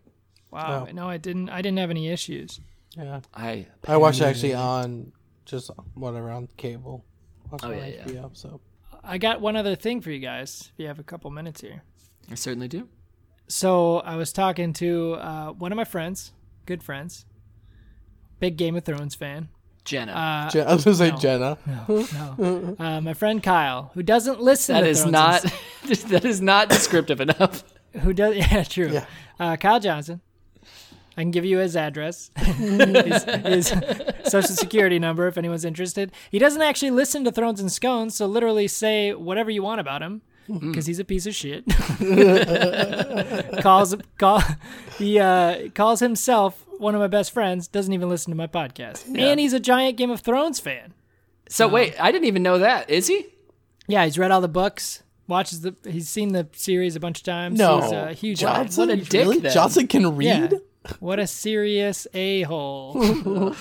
Wow. Oh. No, I didn't. I didn't have any issues. Yeah, I I watched actually on just whatever on cable. Watched oh yeah, yeah. Up, so. I got one other thing for you guys. If you have a couple minutes here, I certainly do. So I was talking to uh, one of my friends, good friends, big Game of Thrones fan, Jenna. Uh, Je- I was gonna say no, Jenna. No, no. uh, my friend Kyle, who doesn't listen. That to is Thrones not. And... that is not descriptive enough. Who does? Yeah, true. Yeah. Uh, Kyle Johnson. I can give you his address, his, his social security number if anyone's interested. He doesn't actually listen to Thrones and Scones, so literally say whatever you want about him, because mm. he's a piece of shit. calls call he uh, calls himself one of my best friends. Doesn't even listen to my podcast, yeah. And he's a giant Game of Thrones fan. So um, wait, I didn't even know that. Is he? Yeah, he's read all the books. Watches the. He's seen the series a bunch of times. No, he's a huge. Johnson, what a dick. Really? Johnson can read. Yeah. What a serious a-hole.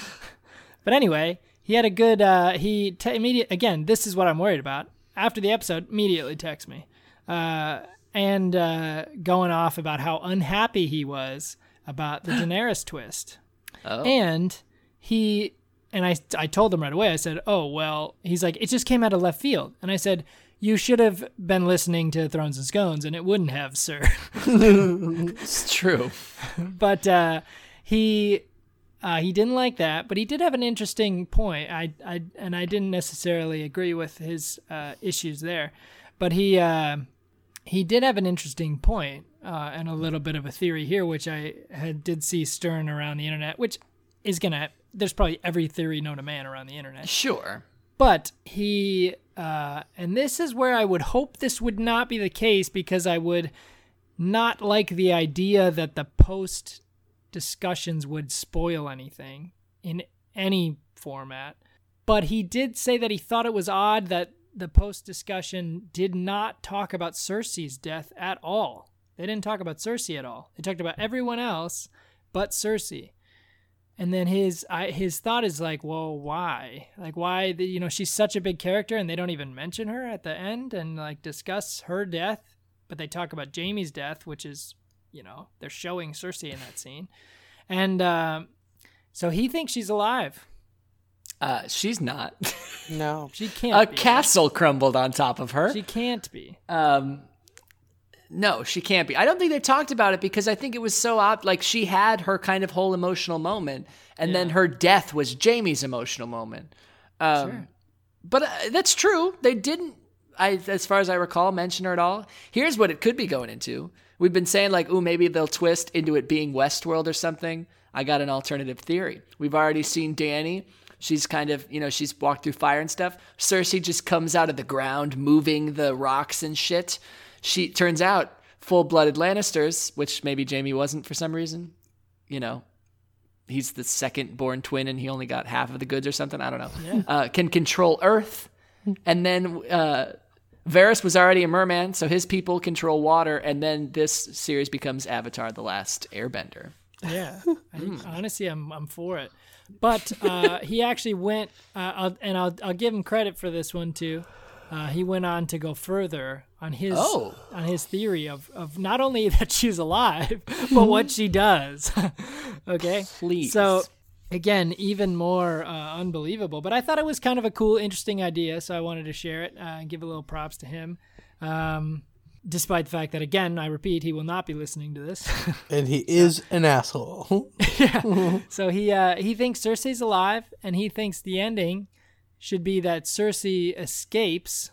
But anyway, he had a good, uh, he, te- immediate. again, this is what I'm worried about. After the episode, immediately text me. Uh, and uh, going off about how unhappy he was about the Daenerys twist. Oh. And he, and I, I told him right away, I said, oh, well, he's like, it just came out of left field. And I said, you should have been listening to Thrones and Scones, and it wouldn't have, sir. It's true. But uh, he uh, he didn't like that, but he did have an interesting point, I, I, and I didn't necessarily agree with his uh, issues there. But he uh, he did have an interesting point, uh, and a little bit of a theory here, which I had, did see stirring around the internet, which is going to – there's probably every theory known to man around the internet. Sure. But he, uh, and this is where I would hope this would not be the case, because I would not like the idea that the post discussions would spoil anything in any format. But he did say that he thought it was odd that the post discussion did not talk about Cersei's death at all. They didn't talk about Cersei at all. They talked about everyone else but Cersei. And then his I, his thought is like, well, why? Like, why? The, you know, she's such a big character, and they don't even mention her at the end and, like, discuss her death. But they talk about Jaime's death, which is, you know, they're showing Cersei in that scene. And um, so he thinks she's alive. Uh, she's not. No. She can't a be. A castle crumbled on top of her. She can't be. Um, No, she can't be. I don't think they talked about it, because I think it was so ob- like she had her kind of whole emotional moment, and yeah. then her death was Jaime's emotional moment. Um, sure. But uh, that's true. They didn't, I, as far as I recall, mention her at all. Here's what it could be going into. We've been saying like, ooh, maybe they'll twist into it being Westworld or something. I got an alternative theory. We've already seen Dany. She's kind of, you know, she's walked through fire and stuff. Cersei just comes out of the ground, moving the rocks and shit. She turns out full-blooded Lannisters, which maybe Jaime wasn't for some reason. You know, he's the second-born twin, and he only got half of the goods or something. I don't know. Yeah. Uh, can control Earth, and then uh, Varys was already a merman, so his people control water, and then this series becomes Avatar: The Last Airbender. Yeah, I, honestly, I'm I'm for it. But uh, he actually went, uh, I'll, and I'll I'll give him credit for this one too. Uh, he went on to go further on his oh. on his theory of, of not only that she's alive, but what she does. Okay, please. So again, even more uh, unbelievable. But I thought it was kind of a cool, interesting idea, so I wanted to share it uh, and give a little props to him. Um, Despite the fact that, again, I repeat, he will not be listening to this. And he is an asshole. Yeah. So he uh, he thinks Cersei's alive, and he thinks the ending should be that Cersei escapes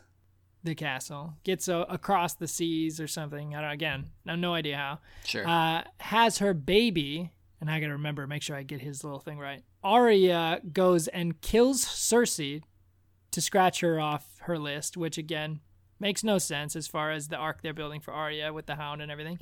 the castle, gets uh, across the seas or something. I don't, again, I have no idea how. Sure. Uh, has her baby, and I got to remember, make sure I get his little thing right. Arya goes and kills Cersei to scratch her off her list, which, again, makes no sense as far as the arc they're building for Arya with the Hound and everything.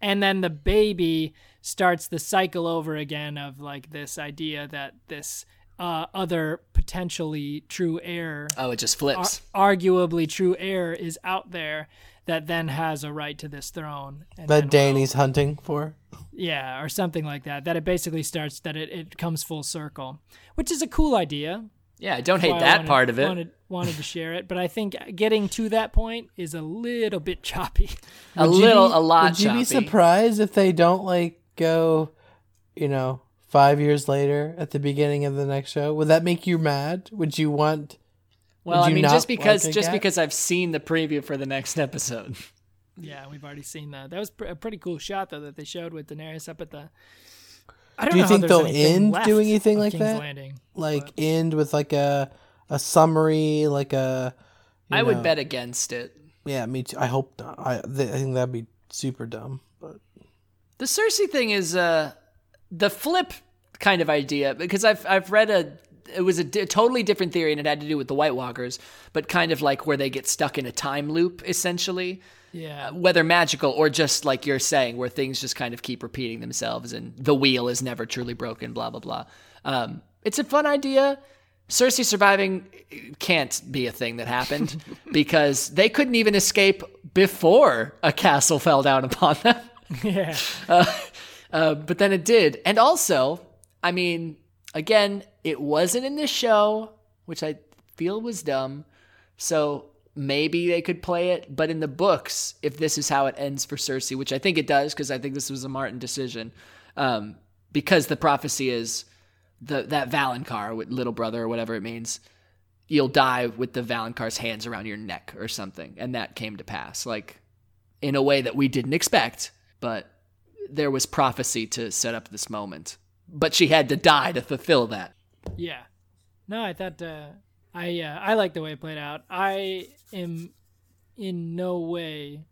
And then the baby starts the cycle over again of like this idea that this uh, other potentially true heir. Oh, it just flips. Ar- arguably true heir is out there that then has a right to this throne. And that Dany's we'll, hunting for. Yeah, or something like that. That it basically starts, that it, it comes full circle, which is a cool idea. Yeah, I don't hate that wanted, part of it. Wanted, wanted to share it, but I think getting to that point is a little bit choppy. A would little, be, a lot would choppy. Would you be surprised if they don't, like, go, you know, five years later at the beginning of the next show? Would that make you mad? Would you want... Well, you I mean, just because like just cat? because I've seen the preview for the next episode. Yeah, we've already seen that. That was pr- a pretty cool shot, though, that they showed with Daenerys up at the... I don't do you know think they'll end doing anything like King's that? Landing, like but. end with like a a summary, like a. I know. would bet against it. Yeah, me too. I hope not. I th- I think that'd be super dumb. But the Cersei thing is uh, the flip kind of idea, because I've I've read a it was a di- totally different theory, and it had to do with the White Walkers, but kind of like where they get stuck in a time loop, essentially. Yeah, uh, whether magical or just like you're saying, where things just kind of keep repeating themselves and the wheel is never truly broken, blah, blah, blah. Um, it's a fun idea. Cersei surviving can't be a thing that happened because they couldn't even escape before a castle fell down upon them. Yeah. Uh, uh, but then it did. And also, I mean, again, it wasn't in this show, which I feel was dumb. So... maybe they could play it, but in the books, if this is how it ends for Cersei, which I think it does, because I think this was a Martin decision, um, because the prophecy is the that Valonqar, with little brother or whatever it means, you'll die with the Valonqar's hands around your neck or something, and that came to pass, like in a way that we didn't expect, but there was prophecy to set up this moment, but she had to die to fulfill that. Yeah, no, I thought. Uh... I uh, I like the way it played out. I am in no way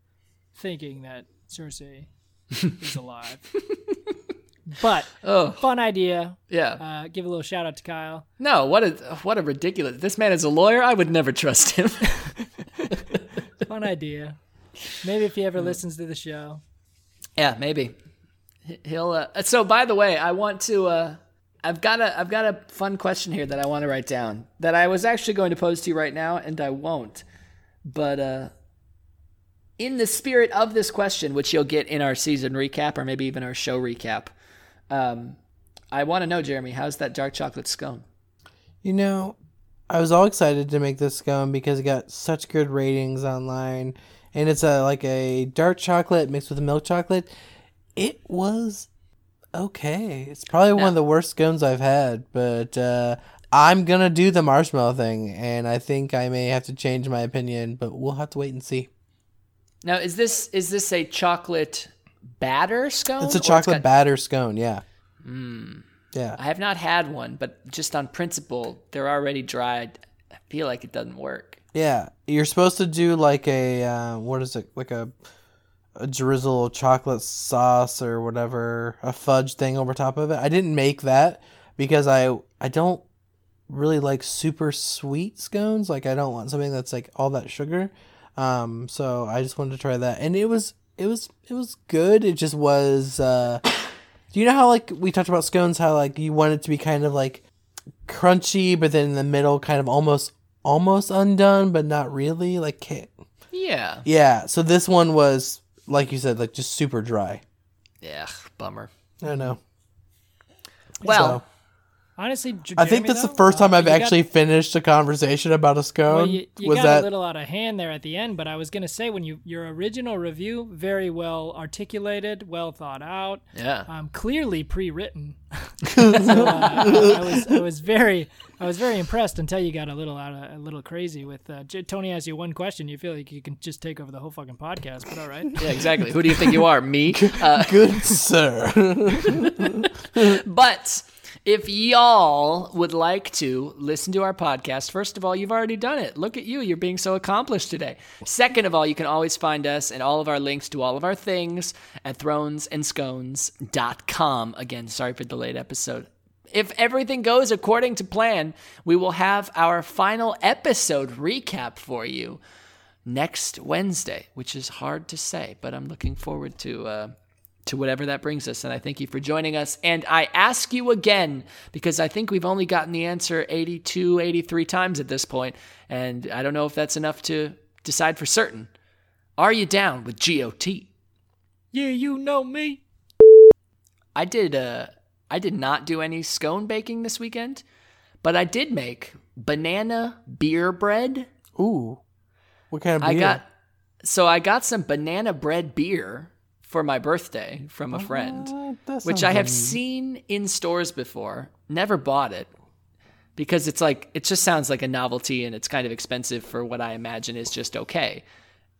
thinking that Cersei is alive. But oh. fun idea. Yeah. Uh, give a little shout out to Kyle. No, what a what a ridiculous. This man is a lawyer. I would never trust him. Fun idea. Maybe if he ever listens to the show. Yeah, maybe. He'll uh, so by the way, I want to uh, I've got a I've got a fun question here that I want to write down that I was actually going to pose to you right now, and I won't. But uh, in the spirit of this question, which you'll get in our season recap or maybe even our show recap, um, I want to know, Jeremy, how's that dark chocolate scone? You know, I was all excited to make this scone because it got such good ratings online, and it's a like a dark chocolate mixed with milk chocolate. It was okay. It's probably one of the worst scones I've had, but uh, I'm going to do the marshmallow thing, and I think I may have to change my opinion, but we'll have to wait and see. Now, is this is this a chocolate batter scone? It's a chocolate it's got... batter scone, yeah. Mm. Yeah. I have not had one, but just on principle, they're already dried. I feel like it doesn't work. Yeah. You're supposed to do like a, uh, what is it, like a... a drizzle chocolate sauce or whatever, a fudge thing over top of it. I didn't make that because I I don't really like super sweet scones. Like I don't want something that's like all that sugar. Um, so I just wanted to try that, and it was it was it was good. It just was. Uh, do you know how like we talked about scones? How like you want it to be kind of like crunchy, but then in the middle, kind of almost almost undone, but not really. Like can't. Yeah. Yeah. So this one was. Like you said, like just super dry. Yeah, bummer. I don't know. Well, so, honestly, Jeremy, I think that's though, the first time uh, I've actually got, finished a conversation about a scone. Well, you you was got that, a little out of hand there at the end, but I was going to say when you your original review, very well articulated, well thought out, yeah, um, clearly pre-written. so, uh, I, I was I was very I was very impressed until you got a little out of, a little crazy with uh, J- Tony asked you one question. You feel like you can just take over the whole fucking podcast, but all right. Yeah, exactly. Who do you think you are, me? Uh, Good sir. But if y'all would like to listen to our podcast, first of all, you've already done it. Look at you. You're being so accomplished today. Second of all, you can always find us and all of our links to all of our things at thrones and scones dot com. Again, sorry for the late episode. If everything goes according to plan, we will have our final episode recap for you next Wednesday, which is hard to say, but I'm looking forward to uh to whatever that brings us. And I thank you for joining us. And I ask you again, because I think we've only gotten the answer eighty-two, eighty-three times at this point, and I don't know if that's enough to decide for certain. Are you down with G O T? Yeah, you know me. I did, uh, I did not do any scone baking this weekend, but I did make banana beer bread. Ooh. What kind of beer? I got, so I got some banana bread beer for my birthday from a friend, uh, which I have funny. seen in stores before, never bought it because it's like, it just sounds like a novelty and it's kind of expensive for what I imagine is just okay.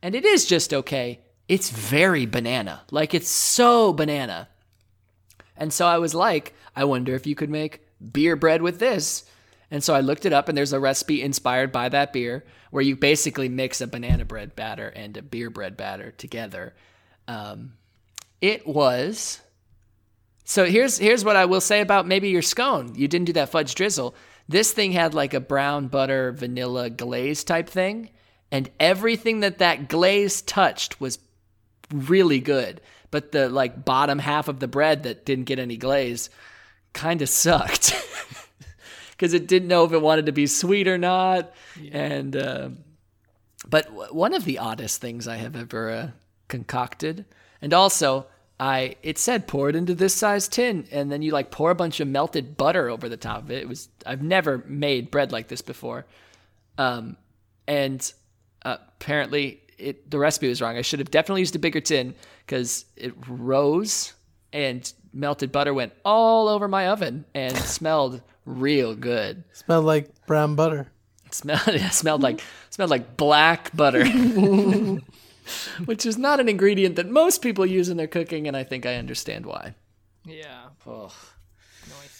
And it is just okay. It's very banana. Like it's so banana. And so I was like, I wonder if you could make beer bread with this. And so I looked it up, and there's a recipe inspired by that beer where you basically mix a banana bread batter and a beer bread batter together. Um, it was, so here's, here's what I will say about maybe your scone. You didn't do that fudge drizzle. This thing had like a brown butter, vanilla glaze type thing. And everything that that glaze touched was really good. But the like bottom half of the bread that didn't get any glaze kind of sucked because it didn't know if it wanted to be sweet or not. Yeah. And, uh, but w- one of the oddest things I have ever, uh, concocted. And also I it said pour it into this size tin, and then you like pour a bunch of melted butter over the top of it. It was I've never made bread like this before, um and uh, apparently it the recipe was wrong. I should have definitely used a bigger tin because it rose and melted butter went all over my oven and smelled real good. Smelled like brown butter. It smelled it smelled like smelled like black butter. Which is not an ingredient that most people use in their cooking, and I think I understand why. Yeah. Oh. Nice.